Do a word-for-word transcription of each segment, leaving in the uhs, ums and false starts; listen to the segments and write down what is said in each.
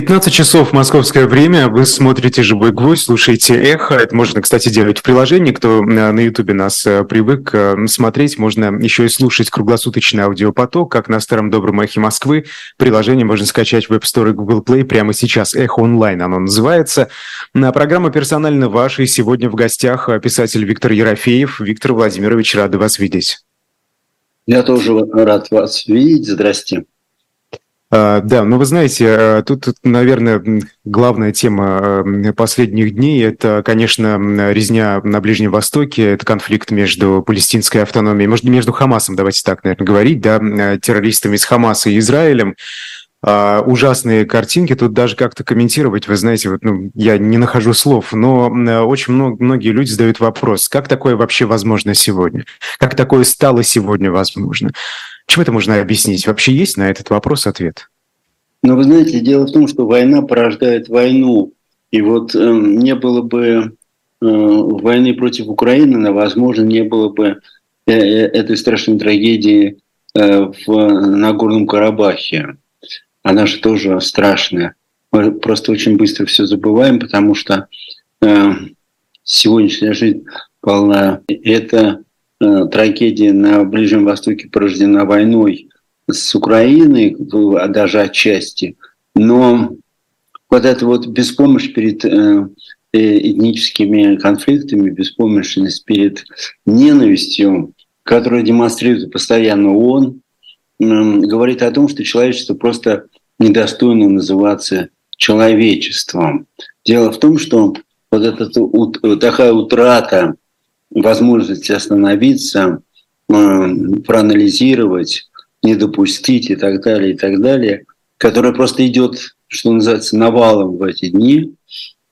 пятнадцать часов московское время. Вы смотрите «Живой гвоздь», слушаете «Эхо». Это можно, кстати, делать в приложении. Кто на Ютубе нас привык смотреть, можно еще и слушать круглосуточный аудиопоток, как на старом добром «Эхе Москвы». Приложение можно скачать в App Store и Google Play прямо сейчас. «Эхо онлайн» оно называется. Программа персонально ваша. И сегодня в гостях писатель Виктор Ерофеев. Виктор Владимирович, рады вас видеть. Я тоже рад вас видеть. Здрасте. Да, ну вы знаете, тут, наверное, главная тема последних дней – это, конечно, резня на Ближнем Востоке, это конфликт между палестинской автономией, может, между Хамасом, давайте так, наверное, говорить, да, террористами из Хамаса и Израилем. Uh, ужасные картинки, тут даже как-то комментировать, вы знаете, вот, ну, я не нахожу слов, но uh, очень много, многие люди задают вопрос, как такое вообще возможно сегодня? Как такое стало сегодня возможно? Чем это можно объяснить? Вообще есть на этот вопрос ответ? Ну, вы знаете, дело в том, что война порождает войну, и вот э, не было бы э, войны против Украины, возможно, не было бы э, э, этой страшной трагедии э, в Нагорном Карабахе. Она же тоже страшная. Мы просто очень быстро все забываем, потому что э, сегодняшняя жизнь полна. Эта э, трагедия на Ближнем Востоке порождена войной с Украиной, даже отчасти. Но вот эта вот беспомощь перед э, этническими конфликтами, беспомощность перед ненавистью, которую демонстрирует постоянно ООН, говорит о том, что человечество просто недостойно называться человечеством. Дело в том, что вот эта такая утрата возможности остановиться, проанализировать, не допустить и так далее, и так далее, которая просто идет, что называется, навалом в эти дни,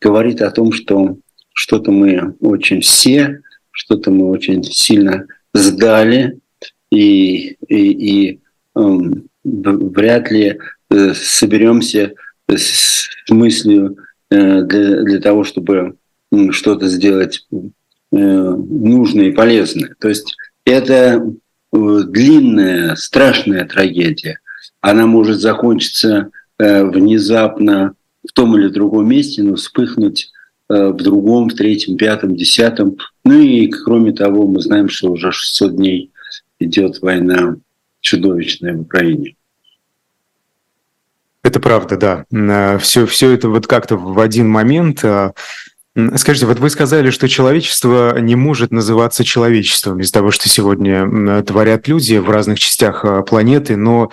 говорит о том, что что-то мы очень все, что-то мы очень сильно сдали и, и, и вряд ли соберемся с мыслью для, для того, чтобы что-то сделать нужное и полезное. То есть это длинная, страшная трагедия. Она может закончиться внезапно в том или другом месте, но вспыхнуть в другом, в третьем, пятом, десятом. Ну и, кроме того, мы знаем, что уже шестьсот дней идет война чудовищное в Украине. Это правда, да. Все, все это вот как-то в один момент. Скажите, вот вы сказали, что человечество не может называться человечеством из-за того, что сегодня творят люди в разных частях планеты, но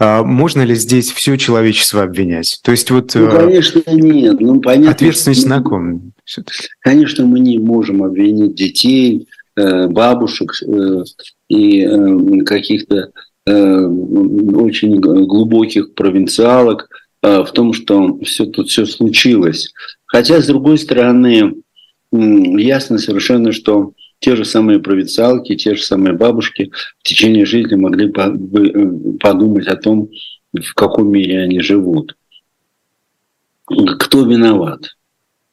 можно ли здесь все человечество обвинять? То есть вот... Ну, конечно, нет. Ну, понятно, ответственность на ком? Конечно, мы не можем обвинить детей, бабушек и каких-то очень глубоких провинциалок в том, что все тут все случилось. Хотя, с другой стороны, ясно совершенно, что те же самые провинциалки, те же самые бабушки в течение жизни могли подумать о том, в каком мире они живут. Кто виноват?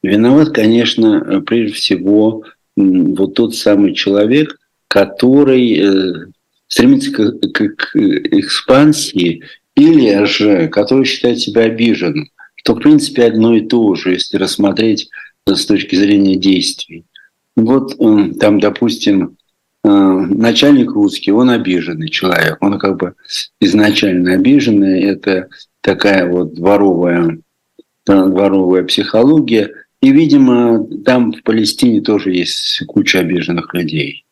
Виноват, конечно, прежде всего вот тот самый человек, который стремится к экспансии, или же который считает себя обиженным, что, в принципе, одно и то же, если рассмотреть с точки зрения действий. Вот там, допустим, начальник русский, он обиженный человек, он как бы изначально обиженный, это такая вот дворовая, дворовая психология, и, видимо, там в Палестине тоже есть куча обиженных людей.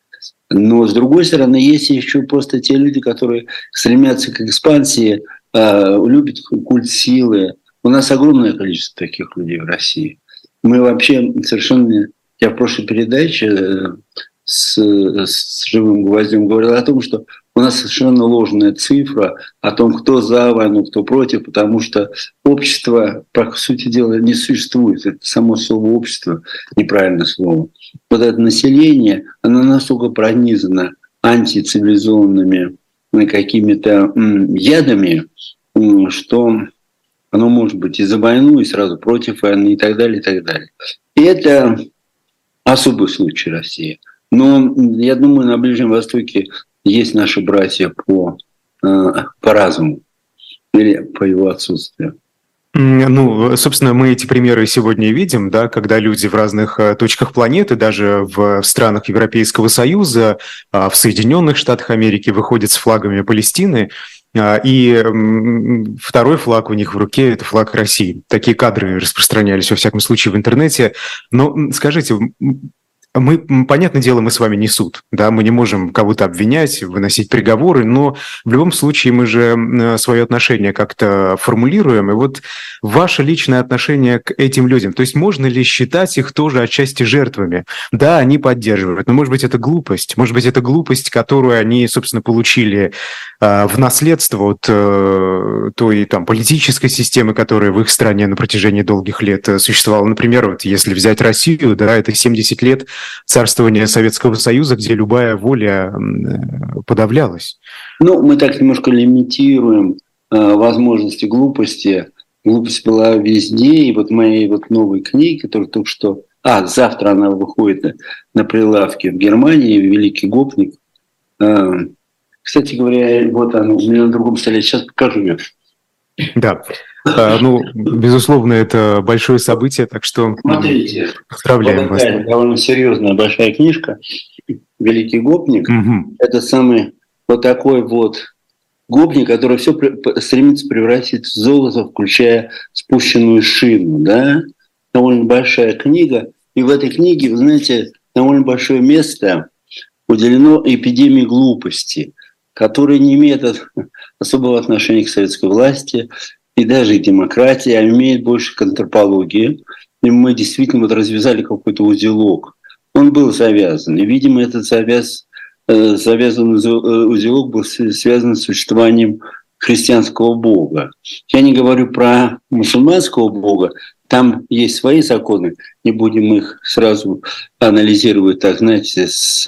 Но, с другой стороны, есть еще просто те люди, которые стремятся к экспансии, э, любят культ силы. У нас огромное количество таких людей в России. Мы вообще совершенно... Я в прошлой передаче с, с «Живым гвоздем» говорил о том, что у нас совершенно ложная цифра о том, кто за войну, кто против, потому что общество, по сути дела, не существует. Это само слово «общество» неправильное слово. Вот это население, оно настолько пронизано антицивилизованными какими-то ядами, что оно может быть и за войну, и сразу против войны, и так далее, и так далее. И это особый случай России. Но я думаю, на Ближнем Востоке есть наши братья по, по разуму или по его отсутствию. Ну, собственно, мы эти примеры сегодня видим, да, когда люди в разных точках планеты, даже в странах Европейского Союза, в Соединенных Штатах Америки выходят с флагами Палестины, и второй флаг у них в руке – это флаг России. Такие кадры распространялись, во всяком случае, в интернете. Но скажите… Мы, понятное дело, мы с вами не суд, да, мы не можем кого-то обвинять, выносить приговоры, но в любом случае мы же свое отношение как-то формулируем. И вот ваше личное отношение к этим людям, то есть можно ли считать их тоже отчасти жертвами? Да, они поддерживают, но, может быть, это глупость, может быть, это глупость, которую они, собственно, получили в наследство от той там, политической системы, которая в их стране на протяжении долгих лет существовала. Например, вот если взять Россию, да, это семьдесят лет царствования Советского Союза, где любая воля подавлялась. Ну, мы так немножко лимитируем э, возможности глупости. Глупость была везде. И вот в моей вот новой книге, которая только что... А, завтра она выходит на, на прилавке в Германии, «Великий гопник». Э, кстати говоря, вот она у меня на другом столе. Сейчас покажу ее. Да. Ну, безусловно, это большое событие, так что смотрите, поздравляем вот такая вас. Довольно серьезная большая книжка «Великий гопник». Угу. Это самый вот такой вот гопник, который все стремится превратить в золото, включая спущенную шину. Да? Довольно большая книга. И в этой книге, вы знаете, довольно большое место уделено эпидемии глупости, которая не имеет особого отношения к советской власти и даже и демократии, а имеет больше к антропологии. И мы действительно вот развязали какой-то узелок. Он был завязан. И, видимо, этот завяз, э, завязанный узелок был связан с существованием христианского бога. Я не говорю про мусульманского бога. Там есть свои законы. Не будем их сразу анализировать, так, знаете, с,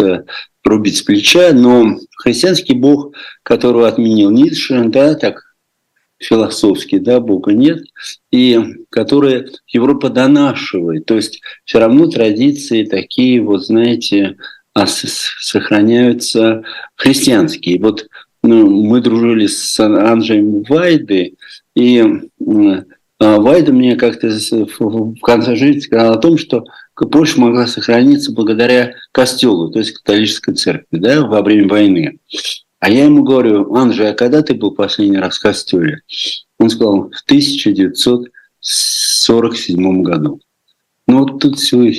рубить с плеча. Но христианский бог, которого отменил Ницше, да, так, философский, да, бога нет, и которые Европа донашивает. То есть все равно традиции такие, вот знаете, сохраняются христианские. Вот ну, мы дружили с Анджеем Вайдой, и Вайда мне как-то в конце жизни сказал о том, что Польша могла сохраниться благодаря костелу, то есть католической церкви, да, во время войны. А я ему говорю: Анджей, а когда ты был последний раз в костёле? Он сказал: в тысяча девятьсот сорок седьмом году. Ну вот тут все,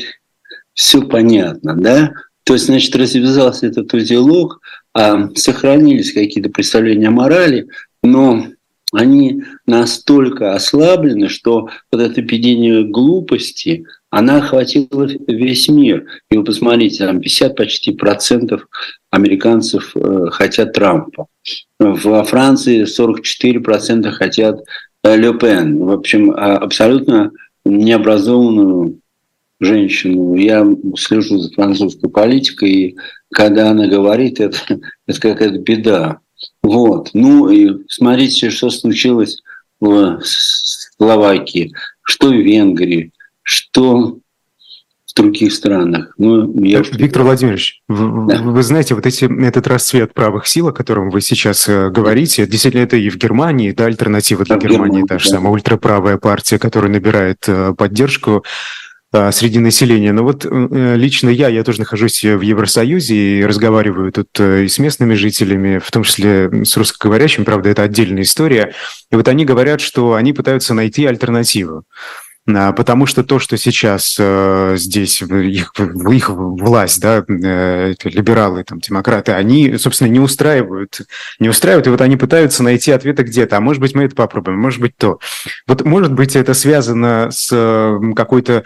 все понятно, да? То есть, значит, развязался этот узелок, а сохранились какие-то представления о морали, но они настолько ослаблены, что вот эта эпидемия глупости, она охватила весь мир. И вы посмотрите, там пятьдесят почти процентов американцев э, хотят Трампа. Во Франции сорок четыре процента хотят э, Ле Пен. В общем, абсолютно необразованную женщину. Я слежу за французской политикой, и когда она говорит, это, это какая-то беда. Вот. Ну и смотрите, что случилось в Словакии, что в Венгрии, что в других странах. Ну, я... Виктор Владимирович, да. вы, вы знаете, вот эти, этот расцвет правых сил, о котором вы сейчас э, говорите, действительно, это и в Германии, да, альтернатива для а Германии, та же да. самая ультраправая партия, которая набирает э, поддержку среди населения. Но вот лично я, я тоже нахожусь в Евросоюзе и разговариваю тут и с местными жителями, в том числе с русскоговорящими, правда, это отдельная история. И вот они говорят, что они пытаются найти альтернативу. Потому что то, что сейчас э, здесь их, их власть, да, э, либералы, там, демократы, они, собственно, не устраивают, не устраивают, и вот они пытаются найти ответы где-то. А может быть, мы это попробуем, может быть, то. Вот, может быть, это связано с э, какой-то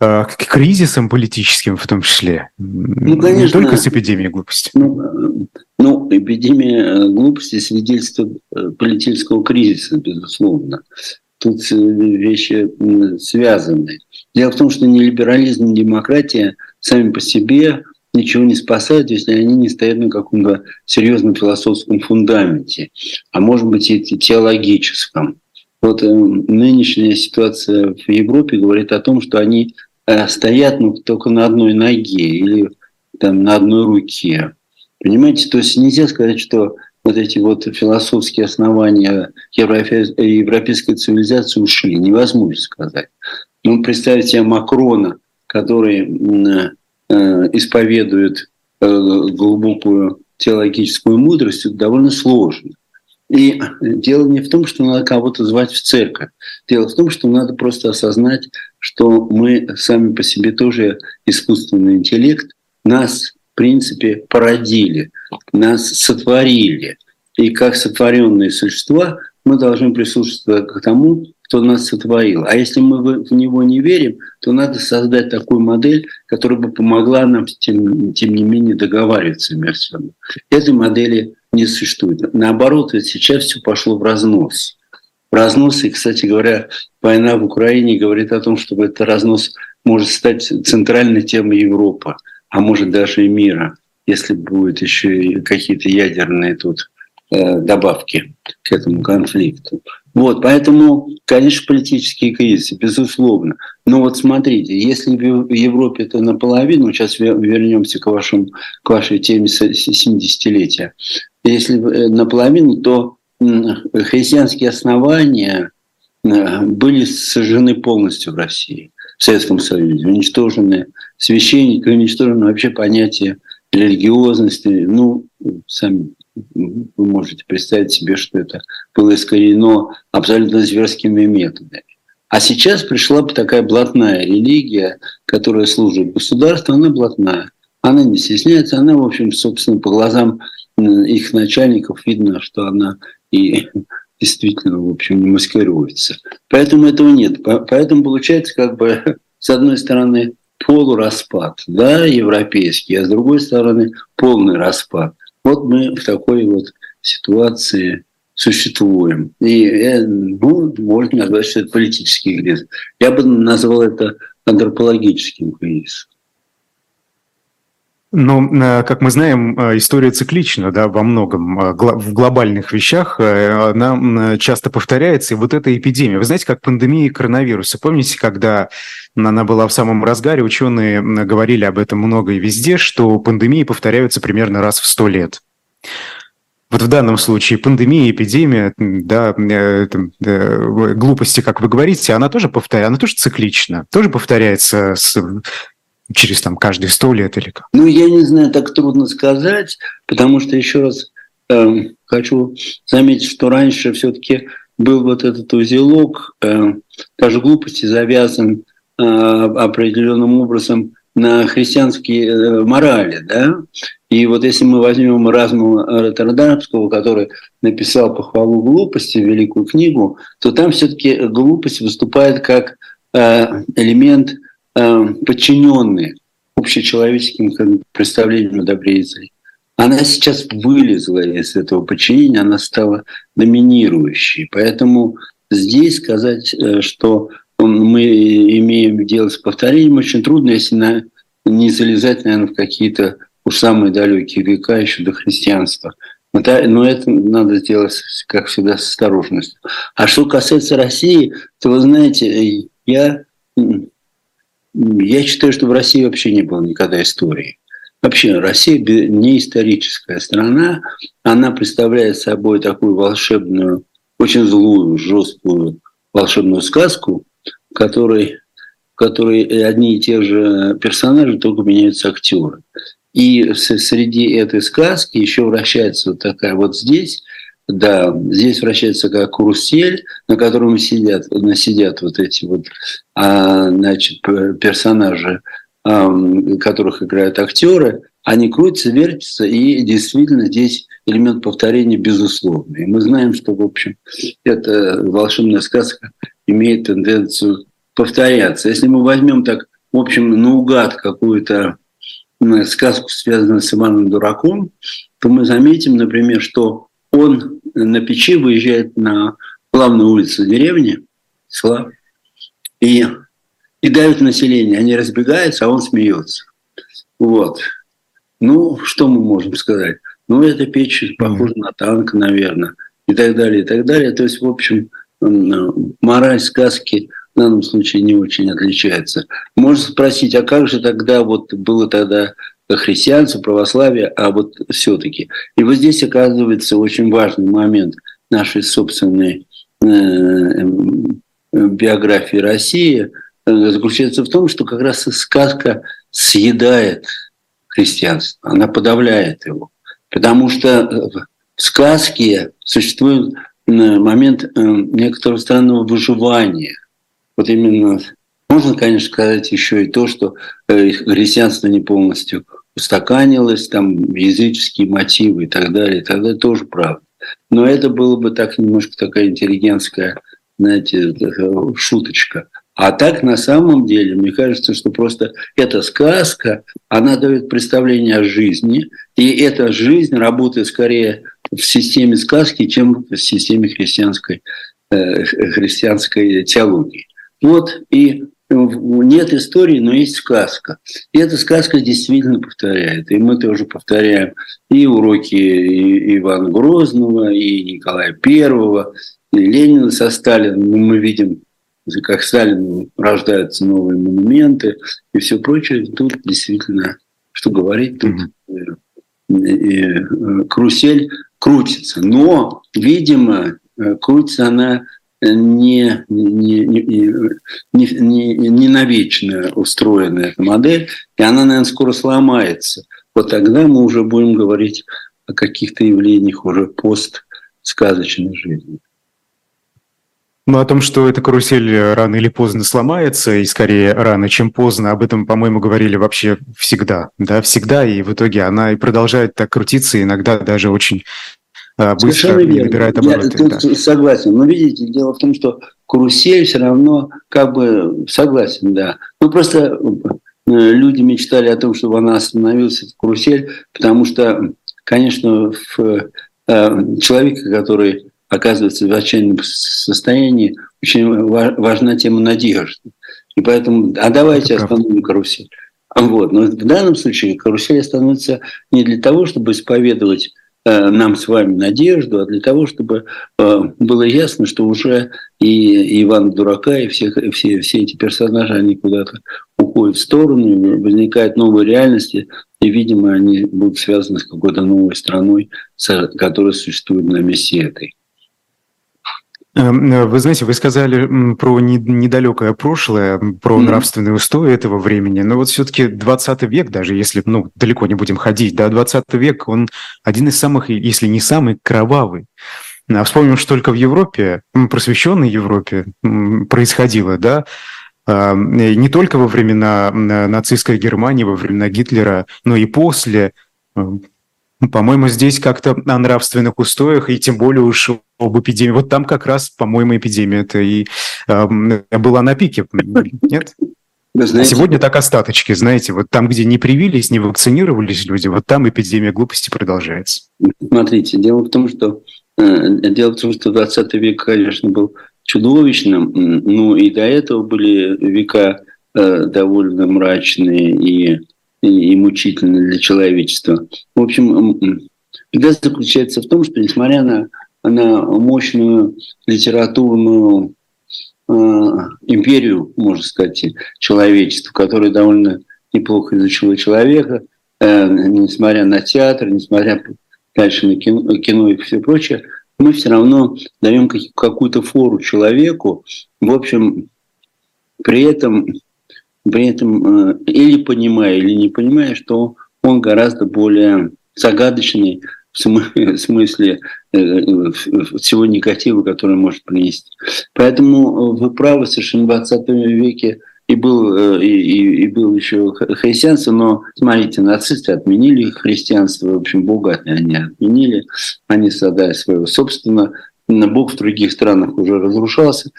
э, кризисом политическим в том числе, ну, конечно, не только с эпидемией глупости. Ну, ну, эпидемия глупости – свидетельство политического кризиса, безусловно. Тут вещи связаны. Дело в том, что ни либерализм, ни демократия сами по себе ничего не спасают, если они не стоят на каком-то серьезном философском фундаменте, а может быть и теологическом. Вот э, нынешняя ситуация в Европе говорит о том, что они э, стоят ну, только на одной ноге или там, на одной руке. Понимаете, то есть нельзя сказать, что вот эти вот философские основания европейской цивилизации ушли, невозможно сказать. Ну, представьте себе Макрона, который исповедует глубокую теологическую мудрость, это довольно сложно. И дело не в том, что надо кого-то звать в церковь. Дело в том, что надо просто осознать, что мы сами по себе тоже искусственный интеллект. Нас, в принципе, породили, нас сотворили. И как сотворенные существа мы должны прислушиваться к тому, кто нас сотворил. А если мы в него не верим, то надо создать такую модель, которая бы помогла нам, тем, тем не менее, договариваться между собой. Этой модели не существует. Наоборот, ведь сейчас все пошло в разнос. В разнос, и, кстати говоря, война в Украине говорит о том, что этот разнос может стать центральной темой Европы, а может даже и мира, если будут еще и какие-то ядерные тут э, добавки к этому конфликту. Вот, поэтому, конечно, политические кризисы, безусловно. Но вот смотрите, если в Европе это наполовину, сейчас вернемся к, вашим, к вашей теме семидесятилетия, если наполовину, то христианские основания были сожжены полностью в России, в Советском Союзе, уничтожены священники, уничтожены вообще понятие религиозности. Ну, сами вы можете представить себе, что это было искоренено абсолютно зверскими методами. А сейчас пришла такая блатная религия, которая служит государству, она блатная. Она не стесняется, она, в общем, собственно, по глазам их начальников видно, что она и действительно, в общем, не маскируется. Поэтому этого нет. Поэтому получается, как бы, с одной стороны, полураспад, да, европейский, а с другой стороны, полный распад. Вот мы в такой вот ситуации существуем. И, ну, можно назвать, что это политический кризис. Я бы назвал это антропологическим кризисом. Но, как мы знаем, история циклична, да, во многом, в глобальных вещах она часто повторяется, и вот эта эпидемия. Вы знаете, как пандемия коронавируса, помните, когда она была в самом разгаре, ученые говорили об этом много и везде, что пандемии повторяются примерно раз в сто лет. Вот в данном случае пандемия, эпидемия, да, э, э, глупости, как вы говорите, она тоже повторяется, она тоже циклична, тоже повторяется с... через там каждые сто лет или как? Ну, я не знаю, так трудно сказать, потому что еще раз э, хочу заметить, что раньше все-таки был вот этот узелок, э, даже глупости завязан э, определенным образом на христианские э, морали, да? И вот если мы возьмем Эразма Роттердамского, который написал «Похвалу глупости», великую книгу, то там все-таки глупость выступает как э, элемент подчиненные общечеловеческим представлениям о добре и зле. Она сейчас вылезла из этого подчинения, она стала доминирующей. Поэтому здесь сказать, что мы имеем дело с повторением, очень трудно, если на, не залезать, наверное, в какие-то уж самые далекие века еще до христианства. Но это надо сделать, как всегда, с осторожностью. А что касается России, то вы знаете, я... Я считаю, что в России вообще не было никогда истории. Вообще Россия не историческая страна. Она представляет собой такую волшебную, очень злую, жесткую волшебную сказку, в которой, в которой одни и те же персонажи, только меняются актеры. И среди этой сказки еще вращается вот такая вот здесь. Да, здесь вращается как карусель, на котором сидят, сидят вот эти вот а, значит, персонажи, а, которых играют актеры, они крутятся, вертятся, и действительно здесь элемент повторения безусловный. И мы знаем, что, в общем, эта волшебная сказка имеет тенденцию повторяться. Если мы возьмем так, в общем, наугад какую-то сказку, связанную с Иваном Дураком, то мы заметим, например, что он на печи выезжает на главную улицу деревни, села, и, и давит население. Они разбегаются, а он смеется. Вот. Ну, что мы можем сказать? Ну, эта печь похожа на танк, наверное, и так далее, и так далее. То есть, в общем, мораль сказки в данном случае не очень отличается. Можно спросить, а как же тогда вот было тогда христианство, православие, а вот все-таки. И вот здесь оказывается очень важный момент нашей собственной биографии России заключается в том, что как раз и сказка съедает христианство, она подавляет его. Потому что в сказке существует момент некоторого странного выживания. Вот именно можно, конечно, сказать еще и то, что христианство не полностью устаканилось, там языческие мотивы и так далее, и так далее, тоже правда. Но это было бы так немножко такая интеллигентская, знаете, шуточка. А так на самом деле, мне кажется, что просто эта сказка, она дает представление о жизни, и эта жизнь работает скорее в системе сказки, чем в системе христианской, э, христианской теологии. Вот и нет истории, но есть сказка. И эта сказка действительно повторяет. И мы тоже повторяем и уроки Ивана Грозного, и Николая Первого, и Ленина со Сталином. Мы видим, как Сталину рождаются новые монументы и все прочее. Тут действительно, что говорить, тут mm-hmm. карусель крутится. Но, видимо, крутится она не, не, не, не, не навечно устроена эта модель, и она, наверное, скоро сломается. Вот тогда мы уже будем говорить о каких-то явлениях уже постсказочной жизни. Ну, о том, что эта карусель рано или поздно сломается, и скорее рано, чем поздно, об этом, по-моему, говорили вообще всегда. Да, всегда, и в итоге она и продолжает так крутиться, иногда даже очень быстро набирает обороты. Я тут да. согласен. Но видите, дело в том, что карусель все равно как бы согласен, да. Ну, просто люди мечтали о том, чтобы она остановилась, в карусель, потому что, конечно, в человека, который оказывается в отчаянном состоянии, очень важна тема надежды. И поэтому, а давайте Это остановим правда. карусель. Вот. Но в данном случае карусель становится не для того, чтобы исповедовать э, нам с вами надежду, а для того, чтобы э, было ясно, что уже и Иван Дурака, и все, все, все эти персонажи, они куда-то уходят в сторону, возникают новые реальности, и, видимо, они будут связаны с какой-то новой страной, которая существует на месте этой. Вы знаете, вы сказали про недалекое прошлое, про mm-hmm. нравственные устои этого времени, но вот все-таки двадцатый век, даже если ну, далеко не будем ходить, да, двадцатый век, он один из самых, если не самый, кровавый. А вспомним, что только в Европе, просвещенной Европе происходило, да, не только во времена нацистской Германии, во времена Гитлера, но и после. По-моему, здесь как-то о нравственных устоях, и тем более уж об эпидемии. Вот там как раз, по-моему, эпидемия-то и э, была на пике, нет? А сегодня так остаточки, знаете, вот там, где не привились, не вакцинировались люди, вот там эпидемия глупости продолжается. Смотрите, дело в том, что, э, дело в том, что двадцатый век, конечно, был чудовищным, ну и до этого были века э, довольно мрачные и... и мучительно для человечества. В общем, беда заключается в том, что, несмотря на, на мощную литературную э, империю, можно сказать, человечества, которая довольно неплохо изучила человека, э, несмотря на театр, несмотря дальше на кино, кино и все прочее, мы все равно даем какую-то фору человеку. В общем, при этом... При этом или понимая, или не понимая, что он гораздо более загадочный в смысле всего негатива, который может принести. Поэтому вы правы, совершенно в двадцатом веке и был, и, и, и был еще христианство, но, смотрите, нацисты отменили христианство, в общем, Бога они отменили, они создали своего собственного, Бог в других странах уже разрушался.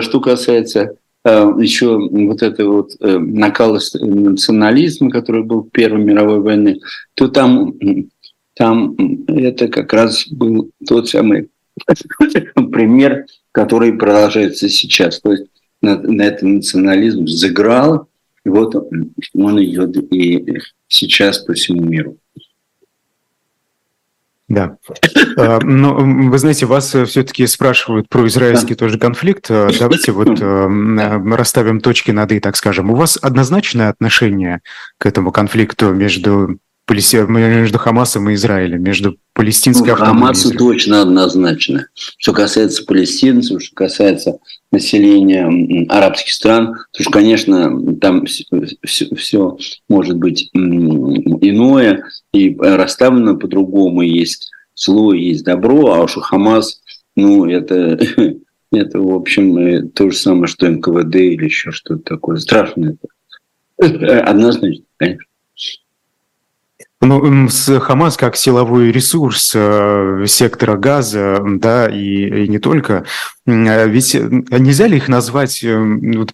Что касается... еще вот это вот накал национализма, который был в Первой мировой войне, то там, там это как раз был тот самый пример, который продолжается сейчас. То есть на, на этот национализм взыграл, и вот он, он идет и сейчас по всему миру. Да. Но вы знаете, вас все-таки спрашивают про израильский тоже конфликт. Давайте вот расставим точки над «и», так скажем. У вас однозначное отношение к этому конфликту между, между Хамасом и Израилем, между палестинской автономией? Ну, Хамасу точно однозначно. Что касается палестинцев, что касается населения арабских стран, потому что, конечно, там все, все, все может быть иное и расставлено по-другому. Есть зло, есть добро, а уж у Хамас, ну, это, это, в общем, то же самое, что эн ка вэ дэ или еще что-то такое. Страшное. Однозначно, конечно. Ну, Хамас как силовой ресурс сектора Газа, да, и, и не только. Ведь нельзя ли их назвать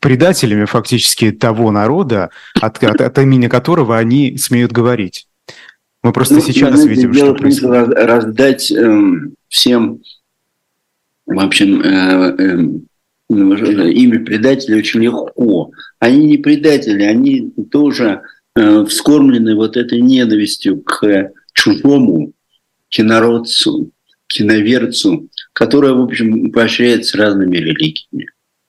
предателями фактически того народа, от, от, от имени которого они смеют говорить? Мы просто ну, сейчас знаете, видим, что происходит. Раздать э, всем, в общем, э, э, имя предателей очень легко. Они не предатели, они тоже... вскормлены вот этой ненавистью к чужому, к инородцу, к иноверцу, которая, в общем, поощряется разными религиями.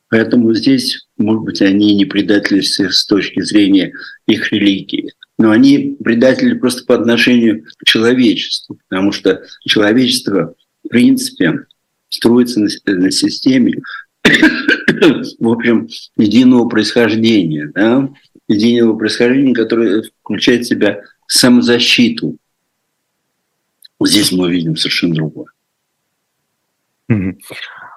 Поэтому здесь, может быть, они не предатели с точки зрения их религии, но они предатели просто по отношению к человечеству, потому что человечество, в принципе, строится на, на системе, в общем, единого происхождения, да, единого происхождения, которое включает в себя самозащиту. Здесь мы видим совершенно другое. Mm-hmm.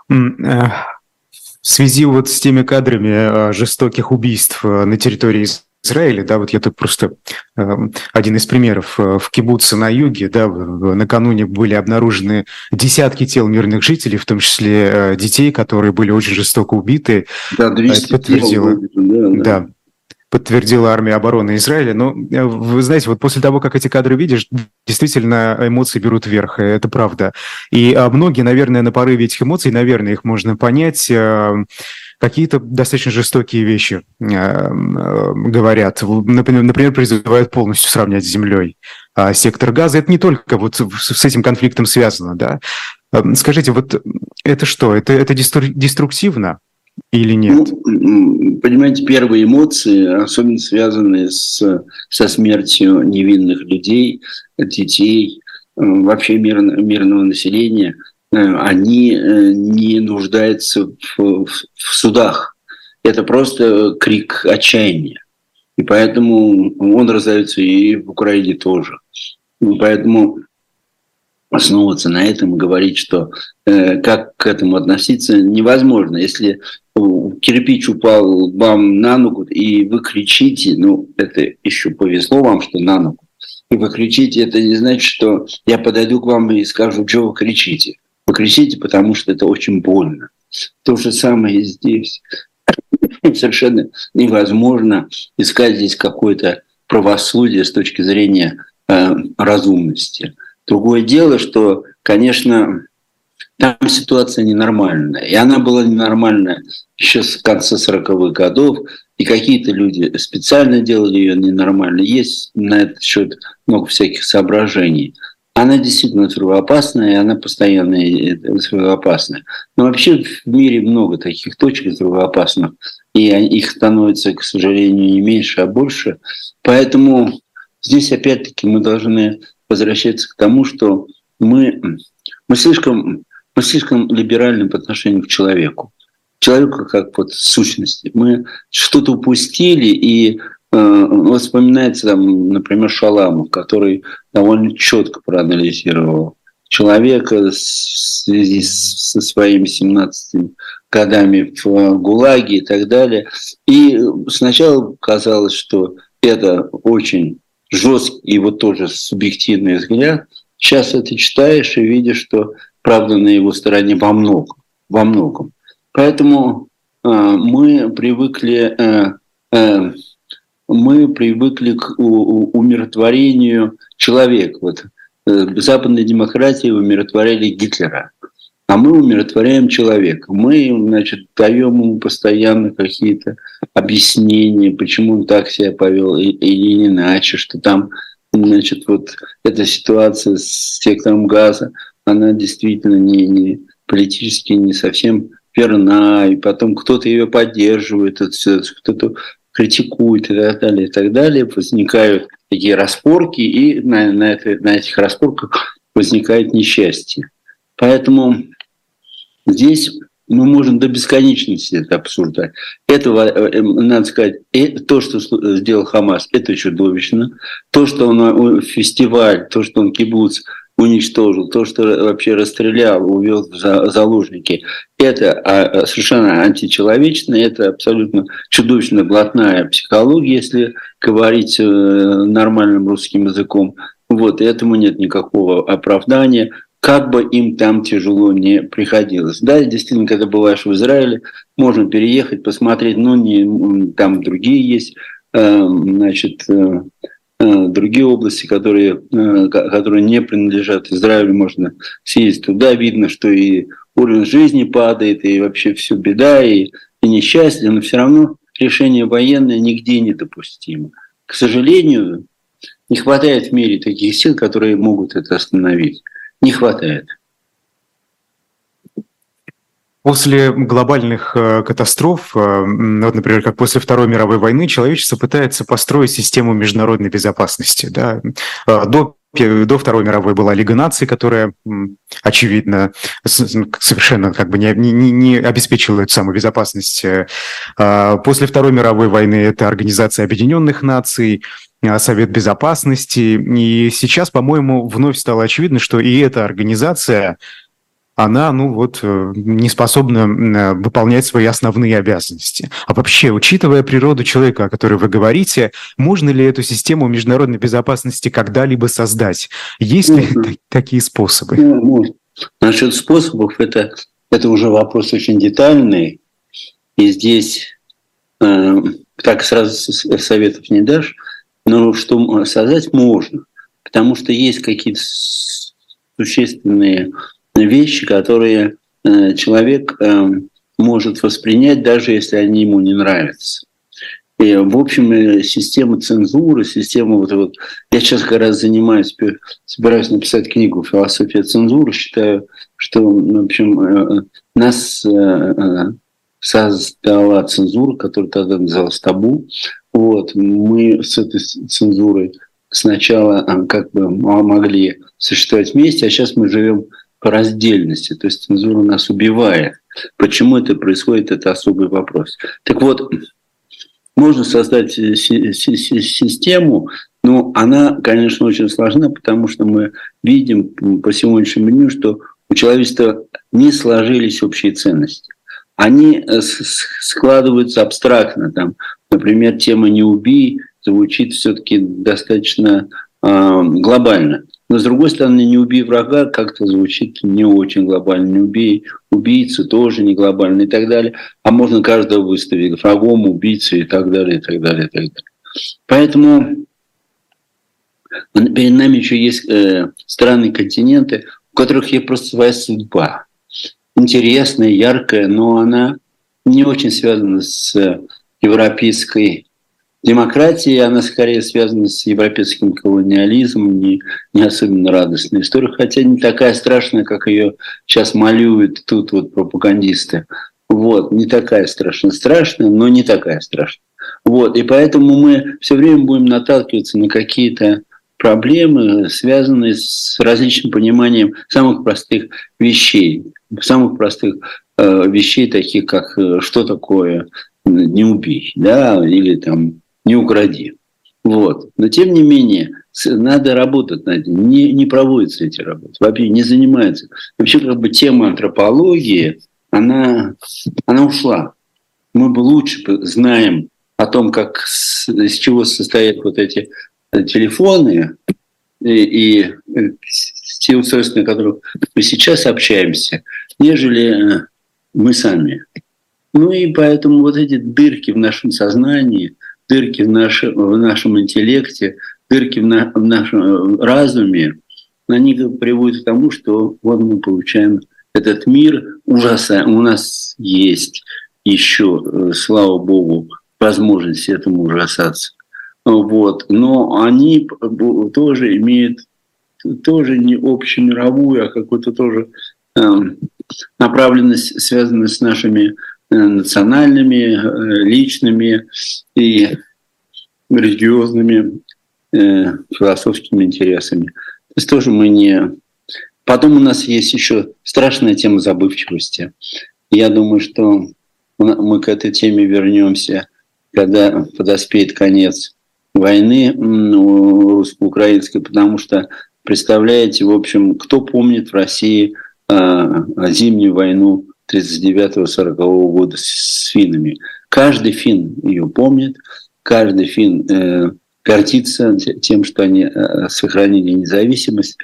В связи вот с теми кадрами жестоких убийств на территории Израиля, да, вот я тут просто э, один из примеров. В кибуце на юге, да, накануне были обнаружены десятки тел мирных жителей, в том числе э, детей, которые были очень жестоко убиты. Да, двести Это подтвердило, тел убиты, да, да. Да, подтвердила армия обороны Израиля. Но вы знаете, вот после того, как эти кадры видишь, действительно эмоции берут вверх, это правда. И многие, наверное, на порыве этих эмоций, наверное, их можно понять, э, какие-то достаточно жестокие вещи э, э, говорят. Например, например, призывают полностью сравнять с землей. А сектор Газа — это не только вот с этим конфликтом связано. Да? Скажите, вот это что? Это, это деструктивно или нет? Ну, понимаете, первые эмоции, особенно связанные с, со смертью невинных людей, детей, вообще мир, мирного населения, они не нуждаются в, в, в судах. Это просто крик отчаяния. И поэтому он раздается и в Украине тоже. И поэтому основываться на этом и говорить, что э, как к этому относиться, невозможно. Если кирпич упал вам на ногу, и вы кричите, ну, это еще повезло вам, что на ногу, и вы кричите, это не значит, что я подойду к вам и скажу, что вы кричите. Вы кричите, потому что это очень больно. То же самое и здесь. Совершенно невозможно искать здесь какое-то правосудие с точки зрения э, разумности. Другое дело, что, конечно, там ситуация ненормальная. И она была ненормальная еще с конца сороковых годов. И какие-то люди специально делали ее ненормальной. Есть на этот счет много всяких соображений. Она действительно взрывоопасная, и она постоянно взрывоопасная. Но вообще в мире много таких точек взрывоопасных, и их становится, к сожалению, не меньше, а больше. Поэтому здесь опять-таки мы должны возвращаться к тому, что мы, мы, слишком, мы слишком либеральны по отношению к человеку. Человеку как вот сущности. Мы что-то упустили, и вот вспоминается, там, например, Шаламов, который довольно четко проанализировал человека в связи со своими семнадцатью годами в ГУЛАГе и так далее. И сначала казалось, что это очень жесткий и вот тоже субъективный взгляд. Сейчас это читаешь и видишь, что правда на его стороне во многом. Во многом. Поэтому э, мы привыкли... Э, э, Мы привыкли к умиротворению человека. Вот западные демократии умиротворяли Гитлера, а мы умиротворяем человека. Мы, значит, даем ему постоянно какие-то объяснения, почему он так себя повел или иначе, что там значит, вот эта ситуация с сектором газа, она действительно не, не политически не совсем верна, и потом кто-то ее поддерживает, кто-то критикует и так далее, и так далее. Возникают такие распорки, и на, на, это, на этих распорках возникает несчастье. Поэтому здесь мы можем до бесконечности это обсуждать. Это, надо сказать, то, что сделал Хамас, это чудовищно. То, что он фестиваль, то, что он кибуц уничтожил, то, что вообще расстрелял, увел в заложники, это совершенно античеловечно, это абсолютно чудовищно блатная психология, если говорить нормальным русским языком. Вот, и этому нет никакого оправдания, как бы им там тяжело не приходилось. Да, действительно, когда бываешь в Израиле, можно переехать, посмотреть, но не, там другие есть, значит, другие области, которые, которые не принадлежат Израилю, можно съездить туда, видно, что и уровень жизни падает, и вообще все беда, и, и несчастье, но все равно решение военное нигде не допустимо. К сожалению, не хватает в мире таких сил, которые могут это остановить. Не хватает. После глобальных катастроф, вот, например, как после Второй мировой войны, человечество пытается построить систему международной безопасности. Да? До, до Второй мировой была Лига наций, которая, очевидно, совершенно как бы не, не, не обеспечила эту самую безопасность. После Второй мировой войны это Организация Объединенных Наций, Совет Безопасности. И сейчас, по-моему, вновь стало очевидно, что и эта организация, она, ну вот, не способна выполнять свои основные обязанности. А вообще, учитывая природу человека, о которой вы говорите, можно ли эту систему международной безопасности когда-либо создать? Есть ли mm-hmm. такие способы? Mm-hmm. Насчет способов, это, это уже вопрос очень детальный. И здесь э, так сразу советов не дашь. Но что создать можно, потому что есть какие-то существенные вещи, которые человек может воспринять, даже если они ему не нравятся. И, в общем, система цензуры, система вот, вот я сейчас как раз занимаюсь, собираюсь написать книгу «Философия цензуры», считаю, что, в общем, нас создала цензура, которая тогда называлась табу. Вот, мы с этой цензурой сначала как бы могли существовать вместе, а сейчас мы живем по раздельности, то есть цензура нас убивает. Почему это происходит, это особый вопрос. Так вот, можно создать систему, но она, конечно, очень сложна, потому что мы видим по сегодняшнему дню, что у человечества не сложились общие ценности. Они складываются абстрактно. Там, например, тема «не убий» звучит все-таки достаточно э, глобально. Но, с другой стороны, «не убий врага» как-то звучит не очень глобально. «Не убей убийцу» тоже не глобально и так далее. А можно каждого выставить врагом, убийцей и так далее, и так далее, и так далее. Поэтому перед нами еще есть э, страны, континенты, у которых есть просто своя судьба. Интересная, яркая, но она не очень связана с европейской демократией, она скорее связана с европейским колониализмом, не, не особенно радостная история, хотя не такая страшная, как ее сейчас малюют тут вот пропагандисты. Вот, не такая страшная, страшная, но не такая страшная. Вот, и поэтому мы все время будем наталкиваться на какие-то проблемы, связанные с различным пониманием самых простых вещей. Самых простых э, вещей, таких как э, что такое «не убей», да, или там «не укради». Вот. Но тем не менее, надо работать над этим. Не, не проводятся эти работы, вообще не занимаются. Вообще, как бы тема антропологии, она, она ушла. Мы бы лучше знаем о том, как, с, из чего состоят вот эти телефоны и, и те устройства, на которых мы сейчас общаемся, нежели мы сами. Ну и поэтому вот эти дырки в нашем сознании, дырки в нашем, в нашем интеллекте, дырки в, на, в нашем разуме, они приводят к тому, что вот мы получаем этот мир ужаса. У нас есть еще, слава богу, возможность этому ужасаться. Вот. Но они тоже имеют тоже не общемировую, а какую-то тоже э, направленность, связанную с нашими э, национальными, э, личными и религиозными э, философскими интересами. То есть тоже мы не... Потом у нас есть еще страшная тема забывчивости. Я думаю, что мы к этой теме вернемся, когда подоспеет конец войны русско-украинской, потому что, представляете, в общем, кто помнит в России э, зимнюю войну тридцать девятого сорокового года с финнами? Каждый финн ее помнит, каждый финн э, гордится тем, что они э, сохранили независимость.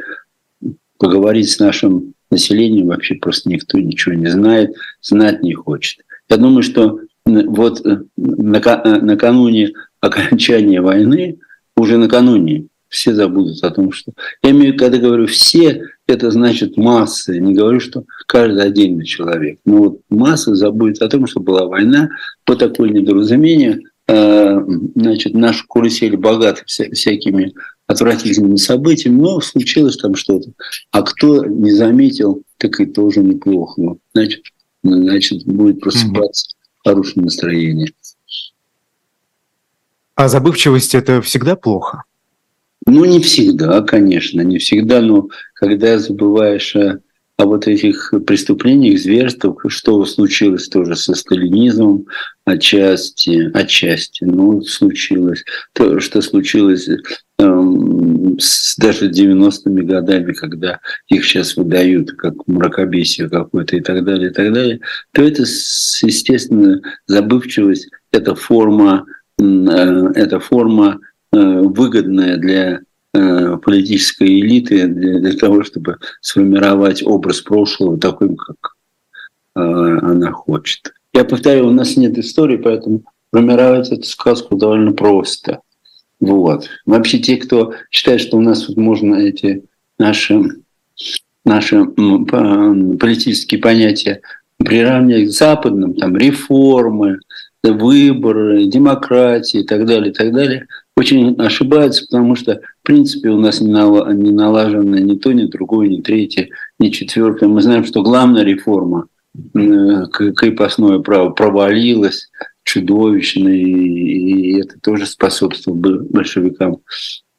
Поговорить с нашим населением вообще просто никто ничего не знает, знать не хочет. Я думаю, что вот накануне окончания войны, уже накануне, все забудут о том, что... Я имею в виду, когда говорю «все», это значит массы. Не говорю, что каждый отдельный человек. Но вот масса забудет о том, что была война. По такой недоразумению, значит, наши куры богаты всякими отвратительными событиями, но случилось там что-то. А кто не заметил, так и тоже неплохо. Значит, значит будет просыпаться mm-hmm. хорошее настроение. А забывчивость — это всегда плохо? Ну, не всегда, конечно, не всегда, но когда забываешь о, о вот этих преступлениях, зверствах, что случилось тоже со сталинизмом, отчасти, отчасти, ну, случилось, то, что случилось эм, с, даже девяностыми годами, когда их сейчас выдают, как мракобесие какое-то и так далее, и так далее, то это, естественно, забывчивость, это форма, э, это форма, выгодная для э, политической элиты, для, для того, чтобы сформировать образ прошлого таким, как э, она хочет. Я повторю, у нас нет истории, поэтому формировать эту сказку довольно просто. Вот. Вообще те, кто считает, что у нас вот можно эти наши, наши м, м, политические понятия приравнивать к западным, там реформы, выборы, демократии и так далее, и так далее, очень ошибаются, потому что, в принципе, у нас не налажено ни то, ни другое, ни третье, ни четвертое. Мы знаем, что главная реформа крепостное право провалилась чудовищно, и это тоже способствовало большевикам.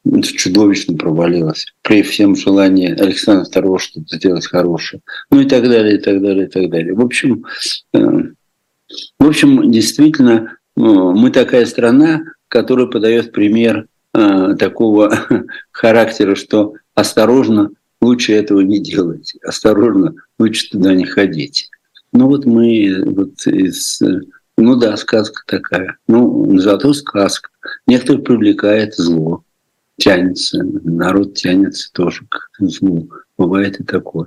Это чудовищно провалилось при всем желании Александра Второго что-то сделать хорошее. Ну и так далее, и так далее, и так далее. В общем, в общем действительно, мы такая страна, который подает пример э, такого характера, что осторожно, лучше этого не делайте, осторожно, лучше туда не ходите. Ну вот мы, вот из, ну да, сказка такая, ну зато сказка. Некоторых привлекает зло, тянется, народ тянется тоже к злу, бывает и такое.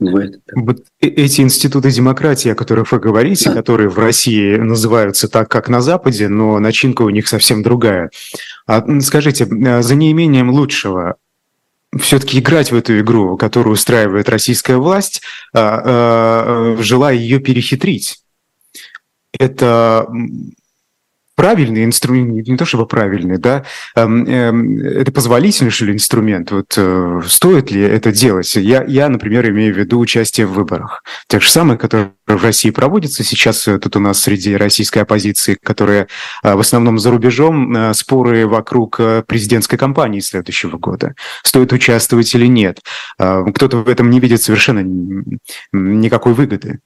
Вот эти институты демократии, о которых вы говорите, да. которые в России называются так, как на Западе, но начинка у них совсем другая. А скажите, за неимением лучшего все-таки играть в эту игру, которую устраивает российская власть, желая ее перехитрить, это правильный инструмент, не то чтобы правильный, да, это позволительный, что ли, инструмент? Вот стоит ли это делать? Я, я, например, имею в виду участие в выборах. Те же самые, которые в России проводятся сейчас, тут у нас среди российской оппозиции, которые в основном за рубежом, споры вокруг президентской кампании следующего года. Стоит участвовать или нет? Кто-то в этом не видит совершенно никакой выгоды.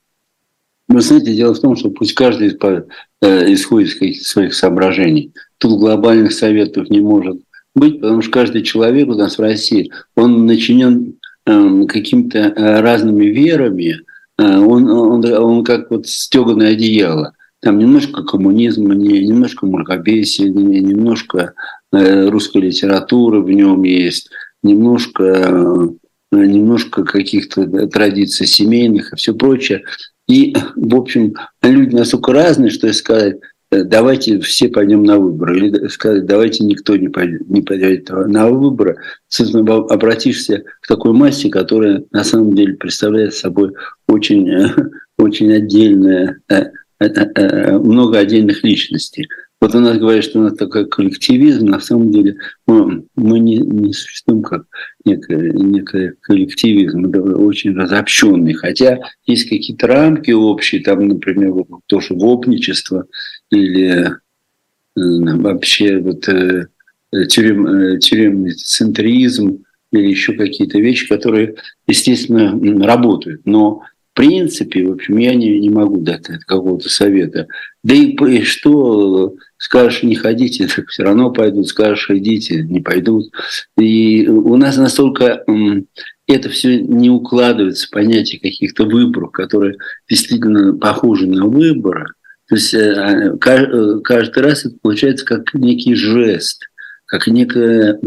Вы знаете, дело в том, что пусть каждый исходит из каких-то своих соображений. Тут глобальных советов не может быть, потому что каждый человек у нас в России, он начинен какими-то разными верами, он, он, он как вот стёганое одеяло. Там немножко коммунизма, немножко мракобесия, немножко русской литературы в нем есть, немножко, немножко каких-то традиций семейных и все прочее. И, в общем, люди настолько разные, что сказать, давайте все пойдем на выборы, или сказать, давайте никто не пойдет, не пойдет на выборы. Собственно, обратишься к такой массе, которая на самом деле представляет собой очень, очень отдельное, много отдельных личностей. Вот она говорит, что она такая коллективизм, на самом деле мы, мы не, не существуем как некое, некое коллективизм, очень разобщенный, хотя есть какие-то рамки общие, там, например, тоже гопничество или э, вообще вот, э, тюрем, э, тюремный центризм или еще какие-то вещи, которые, естественно, работают, но в принципе, в общем, я не, не могу дать какого-то совета. Да и, и что, скажешь, не ходите, так все равно пойдут, скажешь, идите, не пойдут. И у нас настолько это все не укладывается в понятие каких-то выборов, которые действительно похожи на выборы. То есть каждый раз это получается как некий жест, как, некое,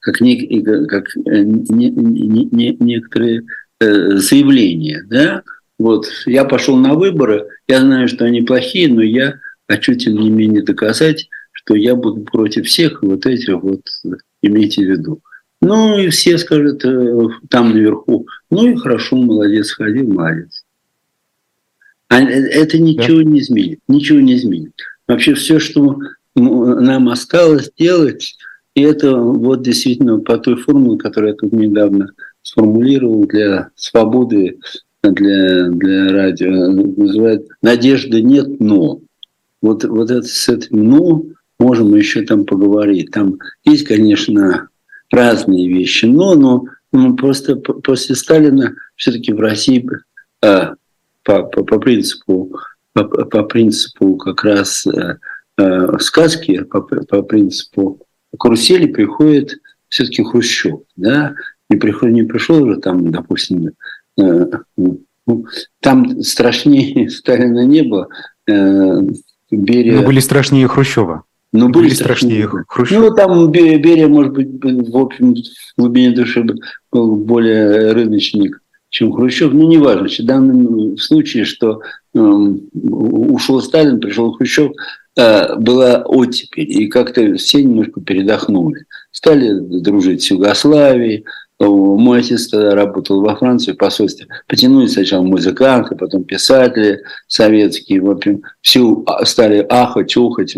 как, нек, как не, не, не, некоторые... заявление, да, вот, я пошел на выборы, я знаю, что они плохие, но я хочу, тем не менее, доказать, что я буду против всех, вот этих вот, имейте в виду. Ну, и все скажут там наверху, ну и хорошо, молодец, ходил, молодец. А это ничего не изменит, ничего не изменит. Вообще все, что нам осталось делать, это вот действительно по той формуле, которую я тут недавно сформулировал для свободы, для, для радио, называют «Надежды нет, но». Вот, вот это, с этим «но» можем еще там поговорить. Там есть, конечно, разные вещи, но, но ну, просто после Сталина все-таки в России а, по, по, по, принципу, по, по принципу как раз а, а, сказки, по, по принципу «Карусели» приходит все-таки Хрущев, да, не пришел, не пришел уже там, допустим, э, ну, там страшнее Сталина не было. Э, Берия... Но были страшнее Хрущева. Но были, были страшнее Хрущева. Ну, там Берия, может быть, в общем, в глубине души был более рыночник, чем Хрущев. Ну, неважно. В данном случае, что э, ушел Сталин, пришел Хрущев, э, была оттепель. И как-то все немножко передохнули. Стали дружить с Югославией. Мой отец тогда работал во Франции в посольстве. Потянули сначала музыканты, потом писатели советские. В общем, все стали ахать, ухать,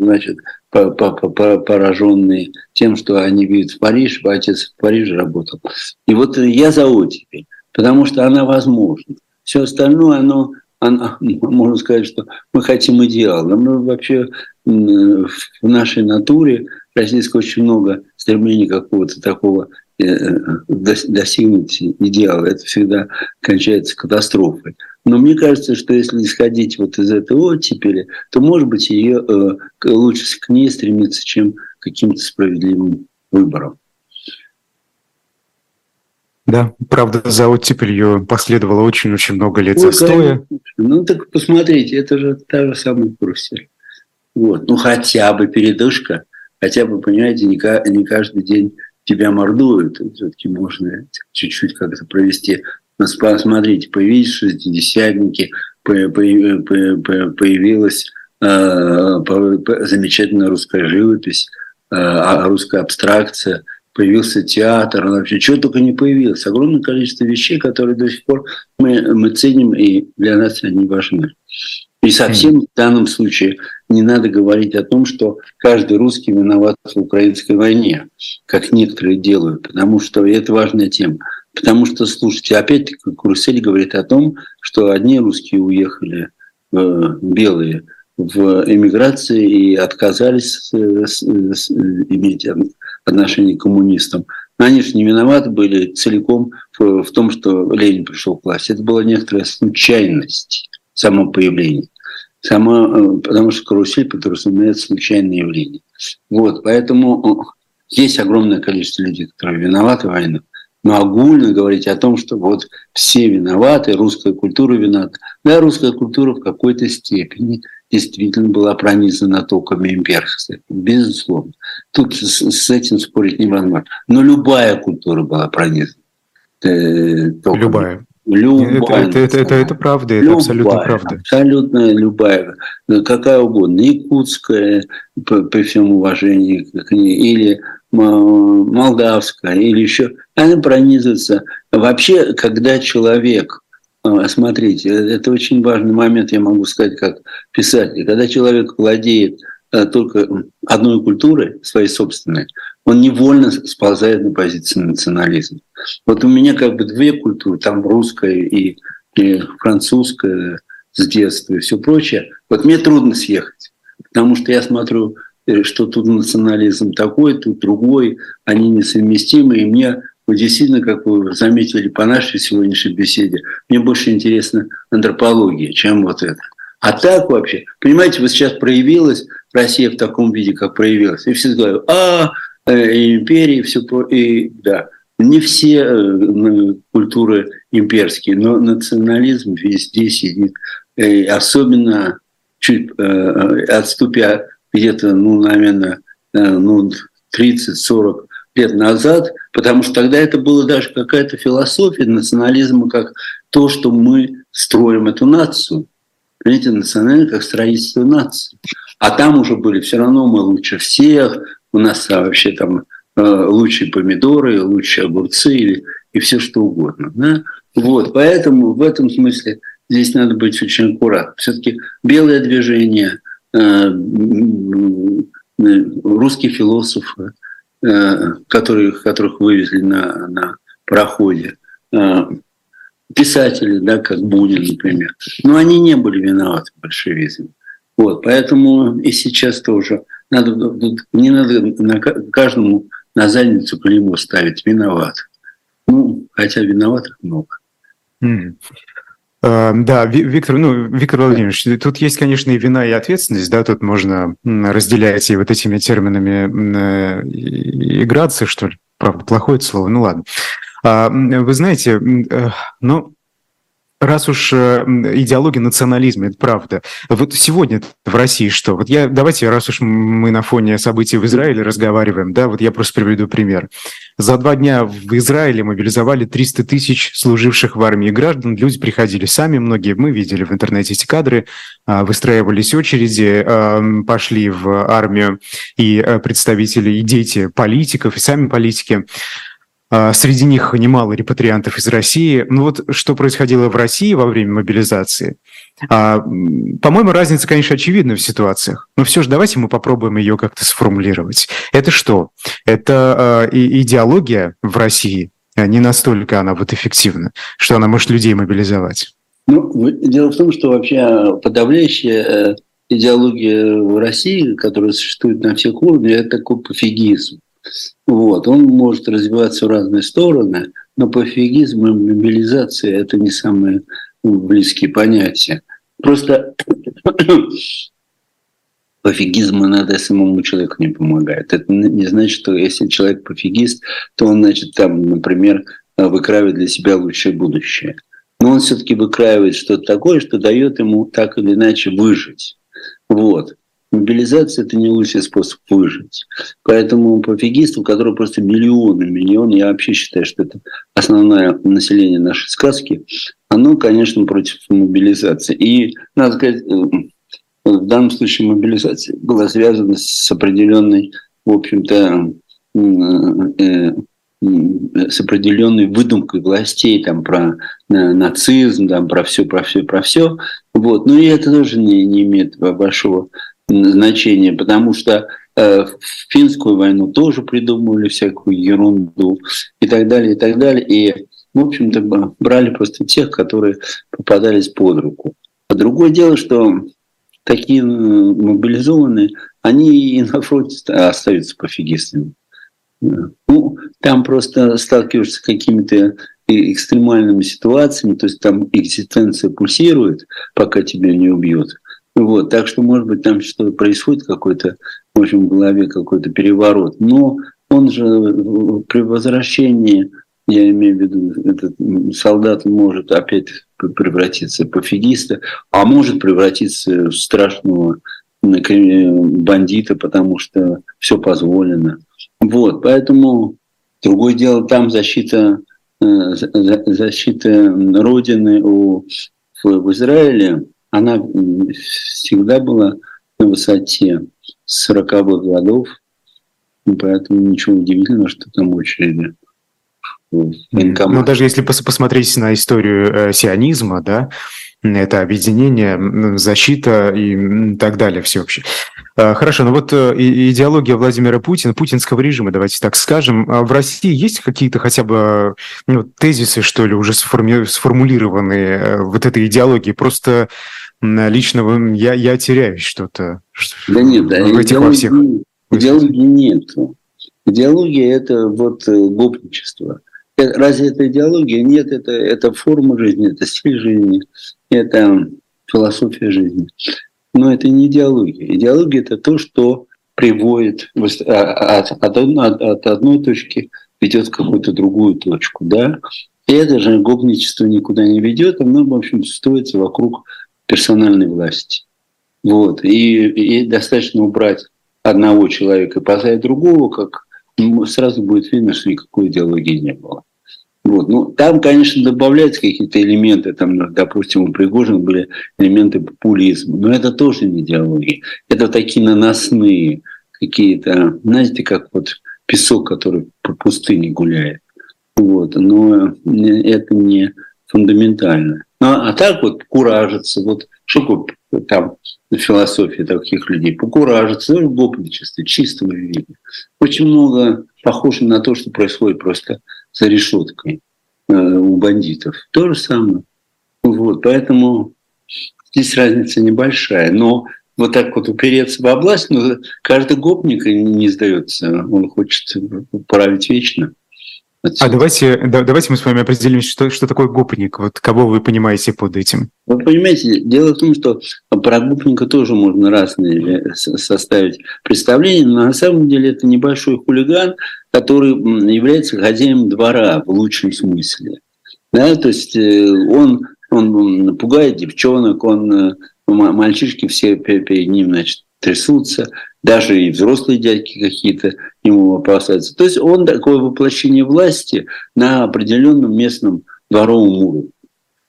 значит, пораженные тем, что они видят в Париже. Мой отец в Париже работал. И вот я за оттепель, потому что она возможна. Все остальное, оно, оно, можно сказать, что мы хотим идеал. Мы вообще в нашей натуре российской очень много стремлений какого-то такого достигнуть идеала, это всегда кончается катастрофой. Но мне кажется, что если исходить вот из этого оттепели, то, может быть, ее, э, лучше к ней стремиться, чем к каким-то справедливым выборам. Да, правда, за оттепелью последовало очень-очень много лет ну, застоя. Конечно. Ну, так посмотрите, это же та же самая карусель. Вот. Ну, хотя бы передышка, хотя бы, понимаете, не, не каждый день тебя мордуют, все-таки можно чуть-чуть как-то провести. Смотрите, появились шестидесятники, появилась замечательная русская живопись, русская абстракция, появился театр, вообще чего только не появилось. Огромное количество вещей, которые до сих пор мы, мы ценим, и для нас они важны. И совсем в данном случае не надо говорить о том, что каждый русский виноват в украинской войне, как некоторые делают, потому что это важная тема. Потому что, слушайте, опять-таки Карусель говорит о том, что одни русские уехали, э, белые, в эмиграции и отказались э, с, с, иметь отношение к коммунистам. Они же не виноваты были целиком в, в том, что Ленин пришел к власти. Это была некоторая случайность. Само появление, само, потому что карусель подразумевает случайное явление. Вот, поэтому есть огромное количество людей, которые виноваты в войне, но огульно говорить о том, что вот все виноваты, русская культура виновата. Да, русская культура в какой-то степени действительно была пронизана токами имперства, безусловно. Тут с этим спорить невозможно. Но любая культура была пронизана токами. Любая. Любая, это, это, это, это правда, это любая, абсолютно правда. Абсолютно любая, какая угодно, якутская, при всем уважении к ней, или молдавская, или еще. Она пронизывается. Вообще, когда человек, смотрите, это очень важный момент, я могу сказать, как писатель, когда человек владеет только одной культуры, своей собственной, он невольно сползает на позиции национализма. Вот у меня как бы две культуры, там русская и, и французская с детства и все прочее. Вот мне трудно съехать, потому что я смотрю, что тут национализм такой, тут другой, они несовместимы, и мне вот действительно, как вы заметили по нашей сегодняшней беседе, мне больше интересна антропология, чем вот это. А так вообще, понимаете, вот сейчас проявилась Россия в таком виде, как проявилась, и все говорят, а, империи, все про... и да. Не все культуры имперские, но национализм везде сидит, и особенно чуть отступя где-то, ну, наверное, ну, тридцать-сорок лет назад, потому что тогда это была даже какая-то философия национализма, как то, что мы строим эту нацию. Понимаете, национализм как строительство нации. А там уже были все равно мы лучше всех, у нас вообще там лучшие помидоры, лучшие огурцы и, и все что угодно. Да? Вот, поэтому в этом смысле здесь надо быть очень аккуратным. Все-таки белое движение, русские философы, которых, которых вывезли на, на пароходе, писатели, да, как Бунин, например, но они не были виноваты в большевизме. Вот, поэтому и сейчас тоже надо, не надо на каждому на задницу клеймо ставить «виноват». Ну, хотя виноватых много. Mm. Да, Виктор, ну, Виктор Владимирович, тут есть, конечно, и вина, и ответственность, да, тут можно разделять и вот этими терминами играться, что ли, правда, плохое слово, ну ладно. Вы знаете, ну, раз уж идеология национализма, это правда, вот сегодня в России что? Вот я, давайте, раз уж мы на фоне событий в Израиле разговариваем, да, вот я просто приведу пример. За два дня в Израиле мобилизовали триста тысяч служивших в армии граждан. Люди приходили сами, многие мы видели в интернете эти кадры, выстраивались очереди, пошли в армию и представители, и дети политиков, и сами политики. Среди них немало репатриантов из России. Ну вот что происходило в России во время мобилизации. По-моему, разница, конечно, очевидна в ситуациях. Но все же давайте мы попробуем ее как-то сформулировать. Это что? Это идеология в России. Не настолько она вот эффективна, что она может людей мобилизовать. Ну, дело в том, что вообще подавляющая идеология в России, которая существует на всех уровнях, это такой пофигизм. Вот. Он может развиваться в разные стороны, но пофигизм и мобилизация — это не самые близкие понятия. Просто пофигизм иногда самому человеку не помогает. Это не значит, что если человек пофигист, то он, значит, там, например, выкраивает для себя лучшее будущее. Но он все-таки выкраивает что-то такое, что дает ему так или иначе выжить. Вот. Мобилизация – это не лучший способ выжить. Поэтому пофигистов, которые просто миллионы, миллионы, я вообще считаю, что это основное население нашей сказки, оно, конечно, против мобилизации. И, надо сказать, в данном случае мобилизация была связана с определенной, в общем-то, с определенной выдумкой властей там, про нацизм, там, про все, про все, про все. Вот. Но и это тоже не, не имеет большого значение, потому что э, в финскую войну тоже придумывали всякую ерунду и так далее, и так далее. И, в общем-то, брали просто тех, которые попадались под руку. А другое дело, что такие мобилизованные, они и на фронте остаются пофигистами. Ну, там просто сталкиваешься с какими-то экстремальными ситуациями, то есть там экзистенция пульсирует, пока тебя не убьют. Вот, так что, может быть, там что-то происходит, какой-то, в общем, в голове какой-то переворот. Но он же при возвращении, я имею в виду, этот солдат может опять превратиться в пофигиста, а может превратиться в страшного бандита, потому что все позволено. Вот, поэтому другое дело, там защита, защита Родины у, в Израиле, она всегда была на высоте с сороковых годов, поэтому ничего удивительного, что там очереди. Но даже если пос- посмотреть на историю э, сионизма, да, это объединение, защита и так далее всеобщее. Хорошо, ну вот идеология Владимира Путина, путинского режима, давайте так скажем. В России есть какие-то хотя бы ну, тезисы, что ли, уже сформи- сформулированные вот этой идеологии? Просто лично я, я теряюсь что-то да нет, да, в этих во всех. Идеологии нет. Идеология – это вот гопничество. Разве это идеология? Нет, это, это форма жизни, это стиль жизни, это философия жизни. Но это не идеология. Идеология – это то, что приводит от, от, от одной точки, ведет к какую-то другую точку. Да? И это же гопничество никуда не ведет, оно, в общем, строится вокруг персональной власти. Вот. И, и достаточно убрать одного человека и поставить другого, как ну, сразу будет видно, что никакой идеологии не было. Вот. Ну, там, конечно, добавляются какие-то элементы, там, допустим, у Пригожина были элементы популизма, но это тоже не идеология. Это такие наносные какие-то, знаете, как вот песок, который по пустыне гуляет. Вот. Но это не фундаментально. Ну, а так вот куражится, вот что там философия таких людей, покуражится, ну, гопничество, чистого вида. Очень много похоже на то, что происходит просто за решеткой э, у бандитов. То же самое. Вот, поэтому здесь разница небольшая. Но вот так вот упереться во власть, но каждый гопник не сдается, он хочет править вечно. Отсюда. А давайте, да, давайте мы с вами определимся, что, что такое гопник, вот кого вы понимаете под этим? Вы понимаете, дело в том, что про гопника тоже можно разные составить представления, но на самом деле это небольшой хулиган, который является хозяином двора в лучшем смысле. Да, то есть он, он пугает девчонок, он, мальчишки все перед ним, значит, трясутся, даже и взрослые дядьки какие-то ему опасаются. То есть он такое воплощение власти на определенном местном дворовом уровне.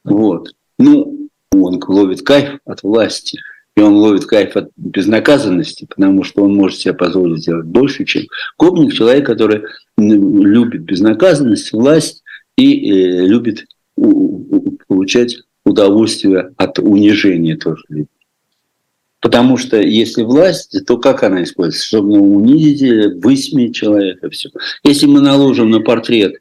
Вот. Ну, он ловит кайф от власти, и он ловит кайф от безнаказанности, потому что он может себе позволить делать больше, чем гопник, человек, который любит безнаказанность, власть и э, любит у- у- получать удовольствие от унижения тоже. Потому что если власть, то как она используется? Чтобы унизить, высмеять человека, все. Если мы наложим на портрет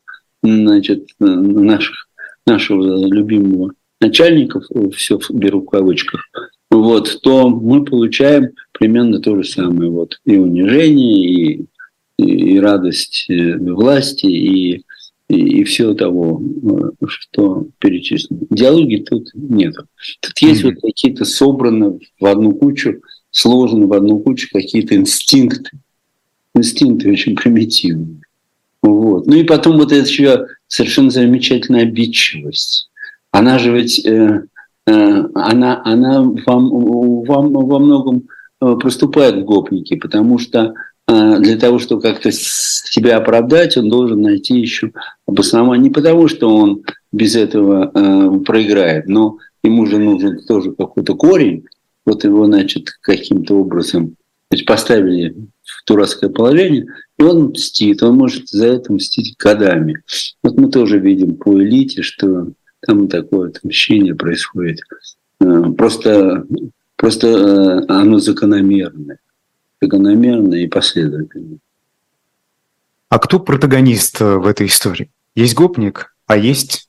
значит, наших, нашего любимого начальника, все беру в кавычках, вот, то мы получаем примерно то же самое. Вот, и унижение, и, и радость власти, и, и, и все того, что перечислено. Идеологии тут нет. Тут есть mm-hmm. вот какие-то собраны в одну кучу, сложены в одну кучу какие-то инстинкты. Инстинкты очень примитивные. Вот. Ну и потом вот это еще совершенно замечательная обидчивость. Она же ведь, э, э, она, она вам, вам во многом проступает в гопнике, потому что для того, чтобы как-то себя оправдать, он должен найти еще обоснование. Не потому, что он без этого э, проиграет, но ему же нужен тоже какой-то корень. Вот его, значит, каким-то образом значит, поставили в дурацкое положение, и он мстит. Он может за это мстить годами. Вот мы тоже видим по элите, что там такое мщение происходит. Э, просто, просто э, оно закономерное. Экономерно и последовательно. А кто протагонист в этой истории? Есть гопник, а есть?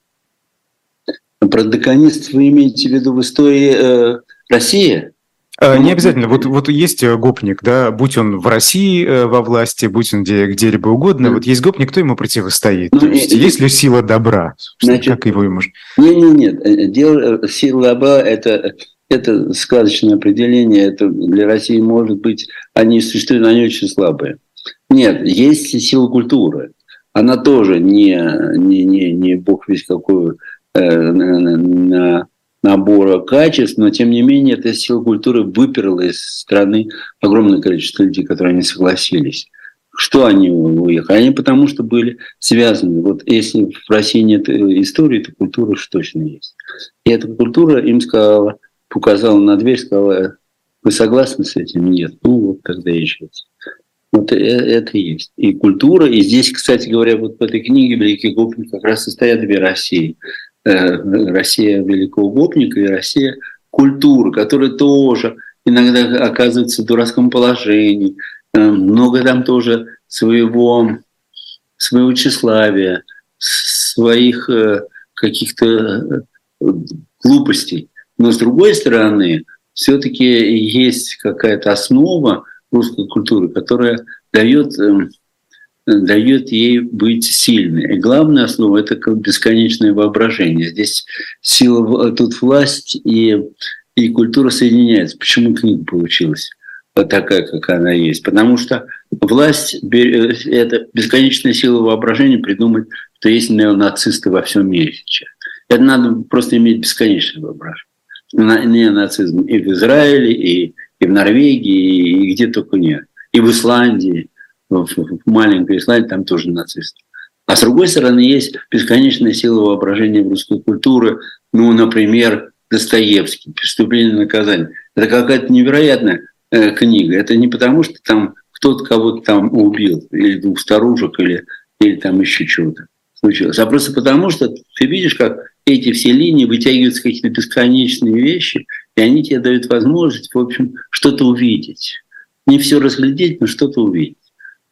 Протагонист вы имеете в виду в истории э, России? А, ну, не обязательно. Вот, вот есть гопник, да, будь он в России э, во власти, будь он где, где-либо угодно, да. Вот есть гопник, кто ему противостоит? Ну, То есть, и, есть и, ли сила добра? Значит, как его ему... Нет, нет, нет. Дело, сила добра – это... Это сказочное определение, это для России может быть, они существуют, они очень слабые. Нет, есть сила культуры. Она тоже не, не, не, не бог весь какой э, набора качеств, но тем не менее эта сила культуры выперла из страны огромное количество людей, которые не согласились. Что они уехали? Они потому что были связаны. Вот если в России нет истории, то культура уж точно есть. И эта культура им сказала, указала на дверь, сказала, вы согласны с этим? Нет. Ну вот тогда еще. Вот это и есть. И культура, и здесь, кстати говоря, вот в этой книге «Великий гопник» как раз состоят две России. Россия великого гопника и Россия культуры, которая тоже иногда оказывается в дурацком положении, много там тоже своего, своего тщеславия, своих каких-то глупостей. Но с другой стороны, все-таки есть какая-то основа русской культуры, которая дает, дает ей быть сильной. И главная основа — это бесконечное воображение. Здесь сила, тут власть и, и культура соединяются. Почему книга получилась такая, как она есть? Потому что власть — это бесконечная сила воображения придумать, что есть неонацисты во всем мире сейчас. Это надо просто иметь бесконечное воображение. Неонацизм и в Израиле, и, и в Норвегии, и, и где только нет. И в Исландии, в, в маленькой Исландии, там тоже нацисты. А с другой стороны, есть бесконечная сила воображения в русской культуре. Ну, например, Достоевский, «Преступление и наказание». Это какая-то невероятная э, книга. Это не потому, что там кто-то кого-то там убил, или двух старушек, или, или там еще чего-то случилось. А просто потому, что ты видишь, как эти все линии вытягиваются в какие-то бесконечные вещи, и они тебе дают возможность, в общем, что-то увидеть. Не все разглядеть, но что-то увидеть.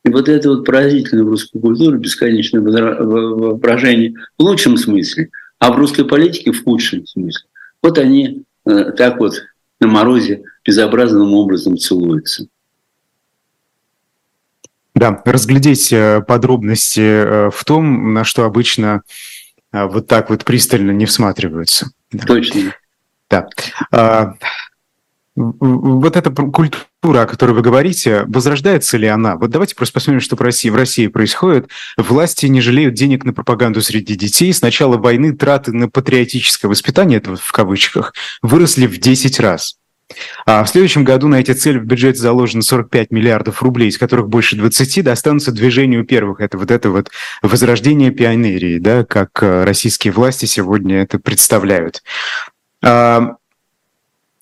И вот это вот поразительно в русской культуре, бесконечное воображение в лучшем смысле, а в русской политике в худшем смысле. Вот они э, так вот на морозе безобразным образом целуются. Да, разглядеть подробности в том, на что обычно вот так вот пристально не всматриваются. Точно. Да. Вот эта культура, о которой вы говорите, возрождается ли она? Вот давайте просто посмотрим, что в России, в России происходит. Власти не жалеют денег на пропаганду среди детей. С начала войны траты на патриотическое воспитание, это в кавычках, выросли в десять раз. А в следующем году на эти цели в бюджете заложено сорок пять миллиардов рублей, из которых больше двадцати достанутся движению первых. Это вот это вот возрождение пионерии, да, как российские власти сегодня это представляют. А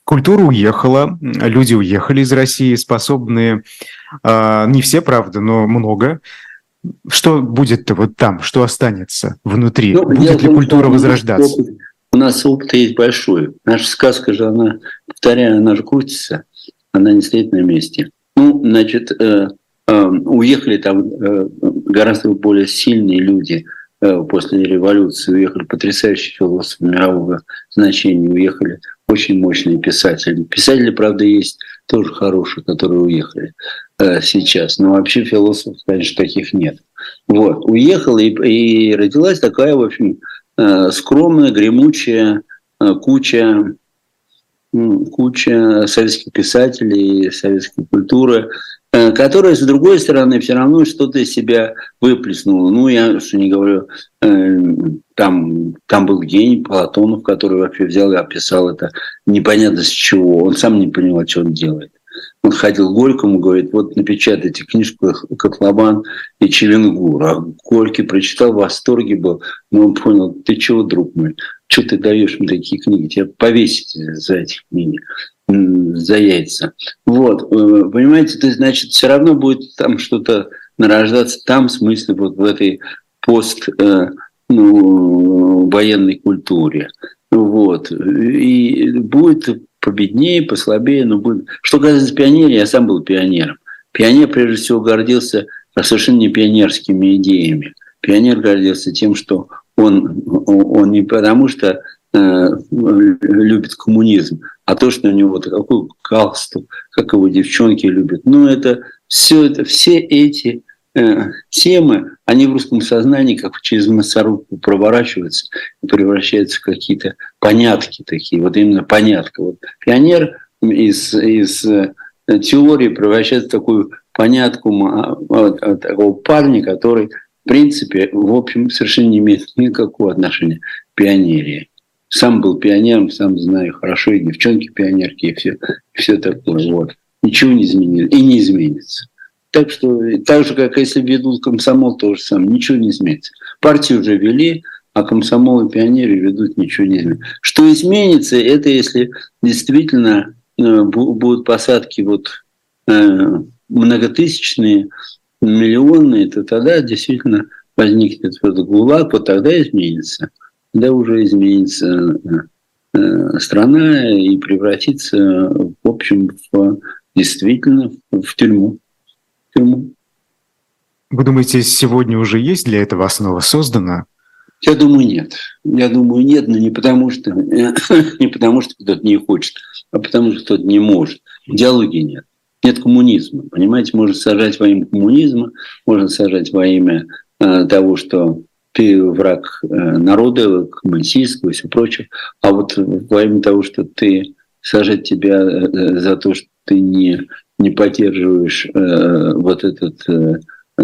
культура уехала, люди уехали из России, способные, а, не все, правда, но много. Что будет-то вот там, что останется внутри? Ну, будет ли культура возрождаться? У нас опыт-то есть большой. Наша сказка же, она, повторяю, она же крутится, она не стоит на месте. Ну, значит, э, э, уехали там э, гораздо более сильные люди э, после революции, уехали потрясающие философы мирового значения, уехали очень мощные писатели. Писатели, правда, есть тоже хорошие, которые уехали э, сейчас, но вообще философов, конечно, таких нет. Вот, уехала и, и родилась такая, в общем, скромная, гремучая куча, куча советских писателей, советской культуры, которая, с другой стороны, все равно что-то из себя выплеснула. Ну, я что не говорю, там, там был гений Платонов, который вообще взял и описал это непонятно с чего. Он сам не понимал, что он делает. Он ходил к Горькому, говорит, вот напечатайте книжку «Котлобан и Челенгур». А Горький прочитал, в восторге был. Но он понял, ты чего, друг мой, что ты даешь мне такие книги? Тебя повесить за эти книги, за яйца. Вот, понимаете, то есть, значит, все равно будет там что-то нарождаться, там в смысле вот в этой пост, ну, военной культуре. Вот, и будет победнее, послабее, но будет. Что касается пионерии, я сам был пионером. Пионер, прежде всего, гордился совершенно не пионерскими идеями. Пионер гордился тем, что он, он не потому, что э, любит коммунизм, а то, что у него такой галстук, как его девчонки любят. Ну, это все, это, все эти э, темы, они в русском сознании как через мясорубку проворачиваются и превращаются в какие-то понятки такие, вот именно понятка. Вот пионер из, из теории превращается в такую понятку такого парня, который, в принципе, в общем, совершенно не имеет никакого отношения к пионерии. Сам был пионером, сам знаю хорошо, и девчонки пионерки, и все, и все такое. Вот. Ничего не изменилось и не изменится. Так что, так же, как если ведут комсомол, то же самое, ничего не изменится. Партию уже вели, а комсомол и пионеры ведут, ничего не изменится. Что изменится, это если действительно э, будут посадки вот, э, многотысячные, миллионные, то тогда действительно возникнет этот ГУЛАГ, вот тогда изменится. Тогда уже изменится э, страна и превратится в в общем, в, действительно в тюрьму. в тюрьму. Вы думаете, сегодня уже есть для этого основа создана? Я думаю, нет. Я думаю, нет, но не потому, что не потому, что кто-то не хочет, а потому, что кто-то не может. Идеологии нет. Нет коммунизма. Понимаете, можно сажать во имя коммунизма, можно сажать во имя э, того, что ты враг э, народа, коммунистического и все прочее. А вот во имя того, что ты сажать тебя э, за то, что ты не, не поддерживаешь э, вот этот э, э,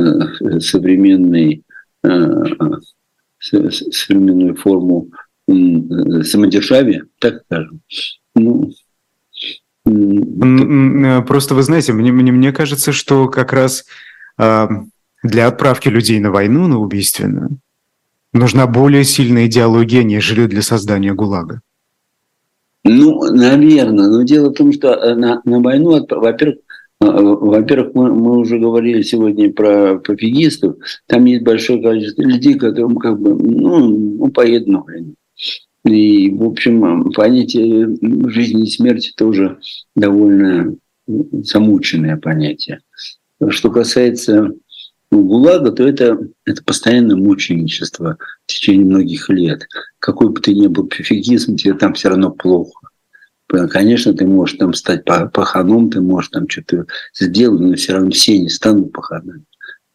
современный э, современную форму самодержавия, так скажем. Ну, Просто вы знаете, мне, мне, мне кажется, что как раз э, для отправки людей на войну, на убийственную, нужна более сильная идеология, нежели для создания ГУЛАГа. Ну, наверное. Но дело в том, что на, на войну, во-первых, Во-первых, мы, мы уже говорили сегодня про пофигистов. Там есть большое количество людей, которым как бы, ну, поедут на войну. И, в общем, понятие жизни и смерти тоже довольно замученное понятие. Что касается ГУЛАГа, то это, это постоянное мученичество в течение многих лет. Какой бы ты ни был пофигизм, тебе там все равно плохо. Конечно, ты можешь там стать паханом, ты можешь там что-то сделать, но все равно все не станут паханами.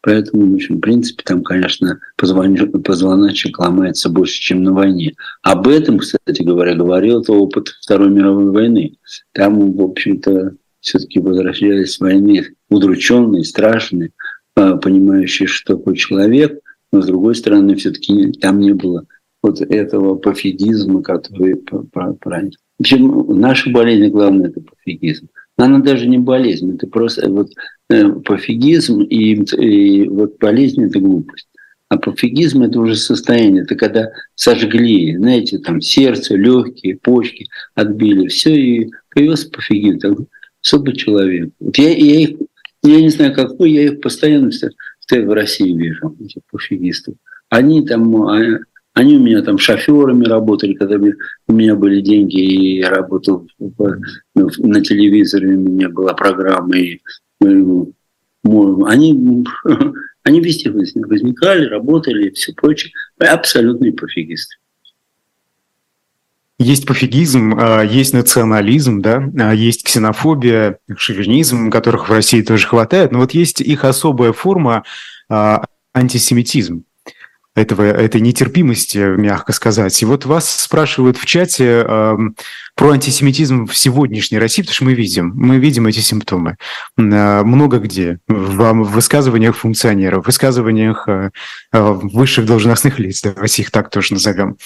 Поэтому, в общем, в принципе, там, конечно, позвоночник ломается больше, чем на войне. Об этом, кстати говоря, говорил опыт Второй мировой войны. Там, в общем-то, все-таки возвращались с войны удрученные, страшные, понимающие, что такое человек, но, с другой стороны, все-таки там не было вот этого пофигизма, который правильно. В общем, наша болезнь, главное, это пофигизм. Она даже не болезнь, это просто вот, э, пофигизм, и, и вот болезнь – это глупость. А пофигизм – это уже состояние, это когда сожгли, знаете, там сердце, легкие, почки отбили, все, и появился пофигизм, такой особый человек. Вот я, я, их, я не знаю, какой, я их постоянно в России вижу, этих пофигистов. Они там… Они у меня там шоферами работали, когда у меня были деньги, и я работал на телевизоре, у меня была программа. И, они, они везде возникали, работали и все прочее. Абсолютные пофигисты. Есть пофигизм, есть национализм, да, есть ксенофобия, шовинизм, которых в России тоже хватает. Но вот есть их особая форма – антисемитизм. Этого, этой нетерпимости, мягко сказать. И вот вас спрашивают в чате э, про антисемитизм в сегодняшней России, потому что мы видим, мы видим эти симптомы. Э, много где. В, в высказываниях функционеров, в высказываниях э, высших должностных лиц, давайте их так тоже назовем.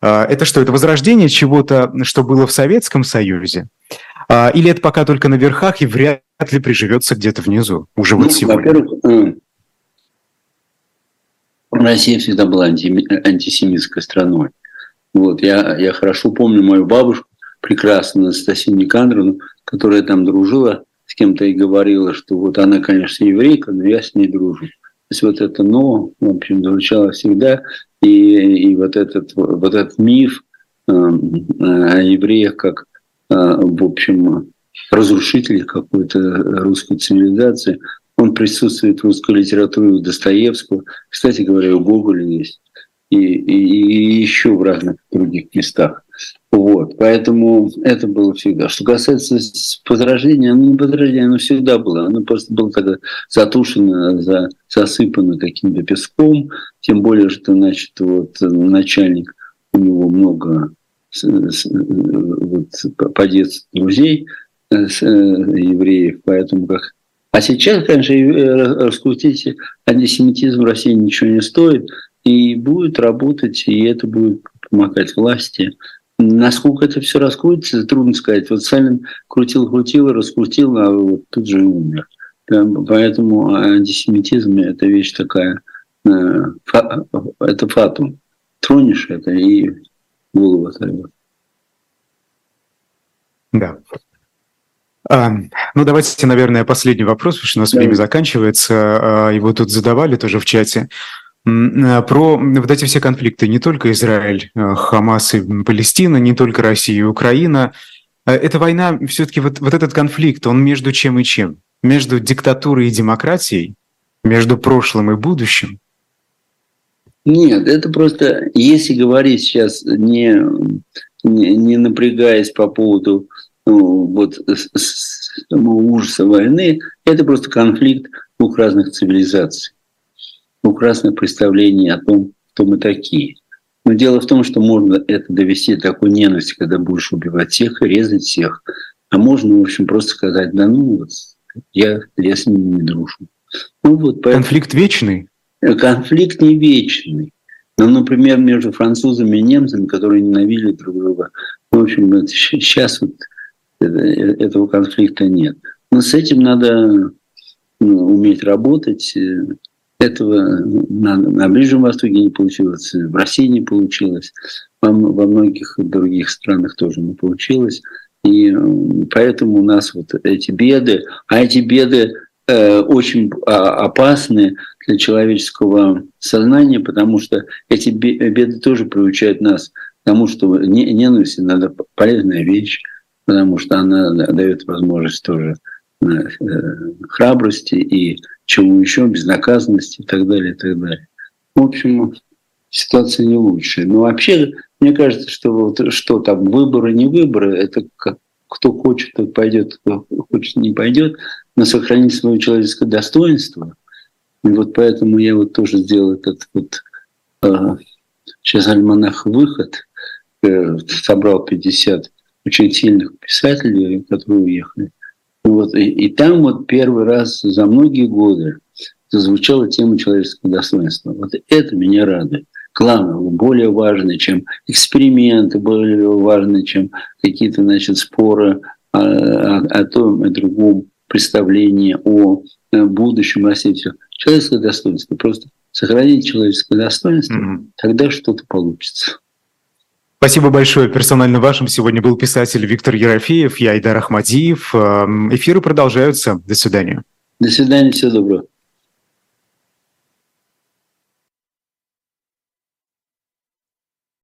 Э, это что? Это возрождение чего-то, что было в Советском Союзе? Э, или это пока только на верхах и вряд ли приживется где-то внизу? Уже ну, вот сегодня. Россия всегда была анти, антисемитской страной. Вот, я, я хорошо помню мою бабушку, прекрасную Анастасию Никандровну, которая там дружила с кем-то и говорила, что вот она, конечно, еврейка, но я с ней дружу. То есть вот это «но», в общем, звучало всегда. И, и вот, этот, вот этот миф э, о евреях как, э, в общем, разрушителях какой-то русской цивилизации – он присутствует в русской литературе у Достоевского, кстати говоря, у Гоголя есть, и, и, и еще в разных других местах. Вот. Поэтому это было всегда. Что касается возрождения, оно не возрождение, оно всегда было. Оно просто было когда затушено, за, засыпано каким-то песком, тем более, что значит, вот, начальник, у него много вот, по детству друзей евреев, поэтому как А сейчас, конечно, раскрутить антисемитизм в России ничего не стоит, и будет работать, и это будет помогать власти. Насколько это все раскрутится, трудно сказать. Вот Сталин крутил-крутил, раскрутил, а вот тут же и умер. Поэтому антисемитизм – это вещь такая, это фатум. Тронешь это и голову оторвет. Да. А, ну, давайте, наверное, последний вопрос, потому что у нас время заканчивается. Его тут задавали тоже в чате. Про вот эти все конфликты. Не только Израиль, Хамас и Палестина, не только Россия и Украина. эта война, все-таки вот, вот этот конфликт, он между чем и чем? Между диктатурой и демократией, между прошлым и будущим? Нет, это просто, если говорить сейчас, не, не, не напрягаясь по поводу ну, вот, самого ужаса войны, это просто конфликт двух разных цивилизаций, двух разных представлений о том, кто мы такие. Но дело в том, что можно это довести до такой ненависти, когда будешь убивать всех и резать всех. А можно, в общем, просто сказать, да ну, вот, я, я с ними не дружу. Ну, вот, поэтому... Конфликт вечный? Конфликт не вечный. Но, например, между французами и немцами, которые ненавидели друг друга, в общем, это, сейчас вот этого конфликта нет. Но с этим надо ну, уметь работать. Этого на, на Ближнем Востоке не получилось, в России не получилось, во, во многих других странах тоже не получилось. И поэтому у нас вот эти беды, а эти беды э, очень опасны для человеческого сознания, потому что эти беды тоже приучают нас к тому, что ненависть — это полезная вещь, потому что она дает возможность тоже э, храбрости и чего еще, безнаказанности и так далее, и так далее. В общем, ситуация не лучшая. Но вообще, мне кажется, что вот, что там выборы, не выборы, это как, кто хочет, тот пойдет, кто хочет, не пойдет, но сохранить свое человеческое достоинство. И вот поэтому я вот тоже сделал этот вот э, сейчас альманах «Выход», э, собрал пятьдесят очень сильных писателей, которые уехали. Вот, и, и там вот первый раз за многие годы зазвучала тема человеческого достоинства. Вот это меня радует. Главное, более важно, чем эксперименты, более важно, чем какие-то, значит, споры о, о, о том и другом представлении о будущем России. Все. Человеческое достоинство. Просто сохранить человеческое достоинство, mm-hmm. тогда что-то получится. Спасибо большое. Персонально вашим сегодня был писатель Виктор Ерофеев, я Айдар Ахмадиев. Эфиры продолжаются. До свидания. До свидания. Всего доброго.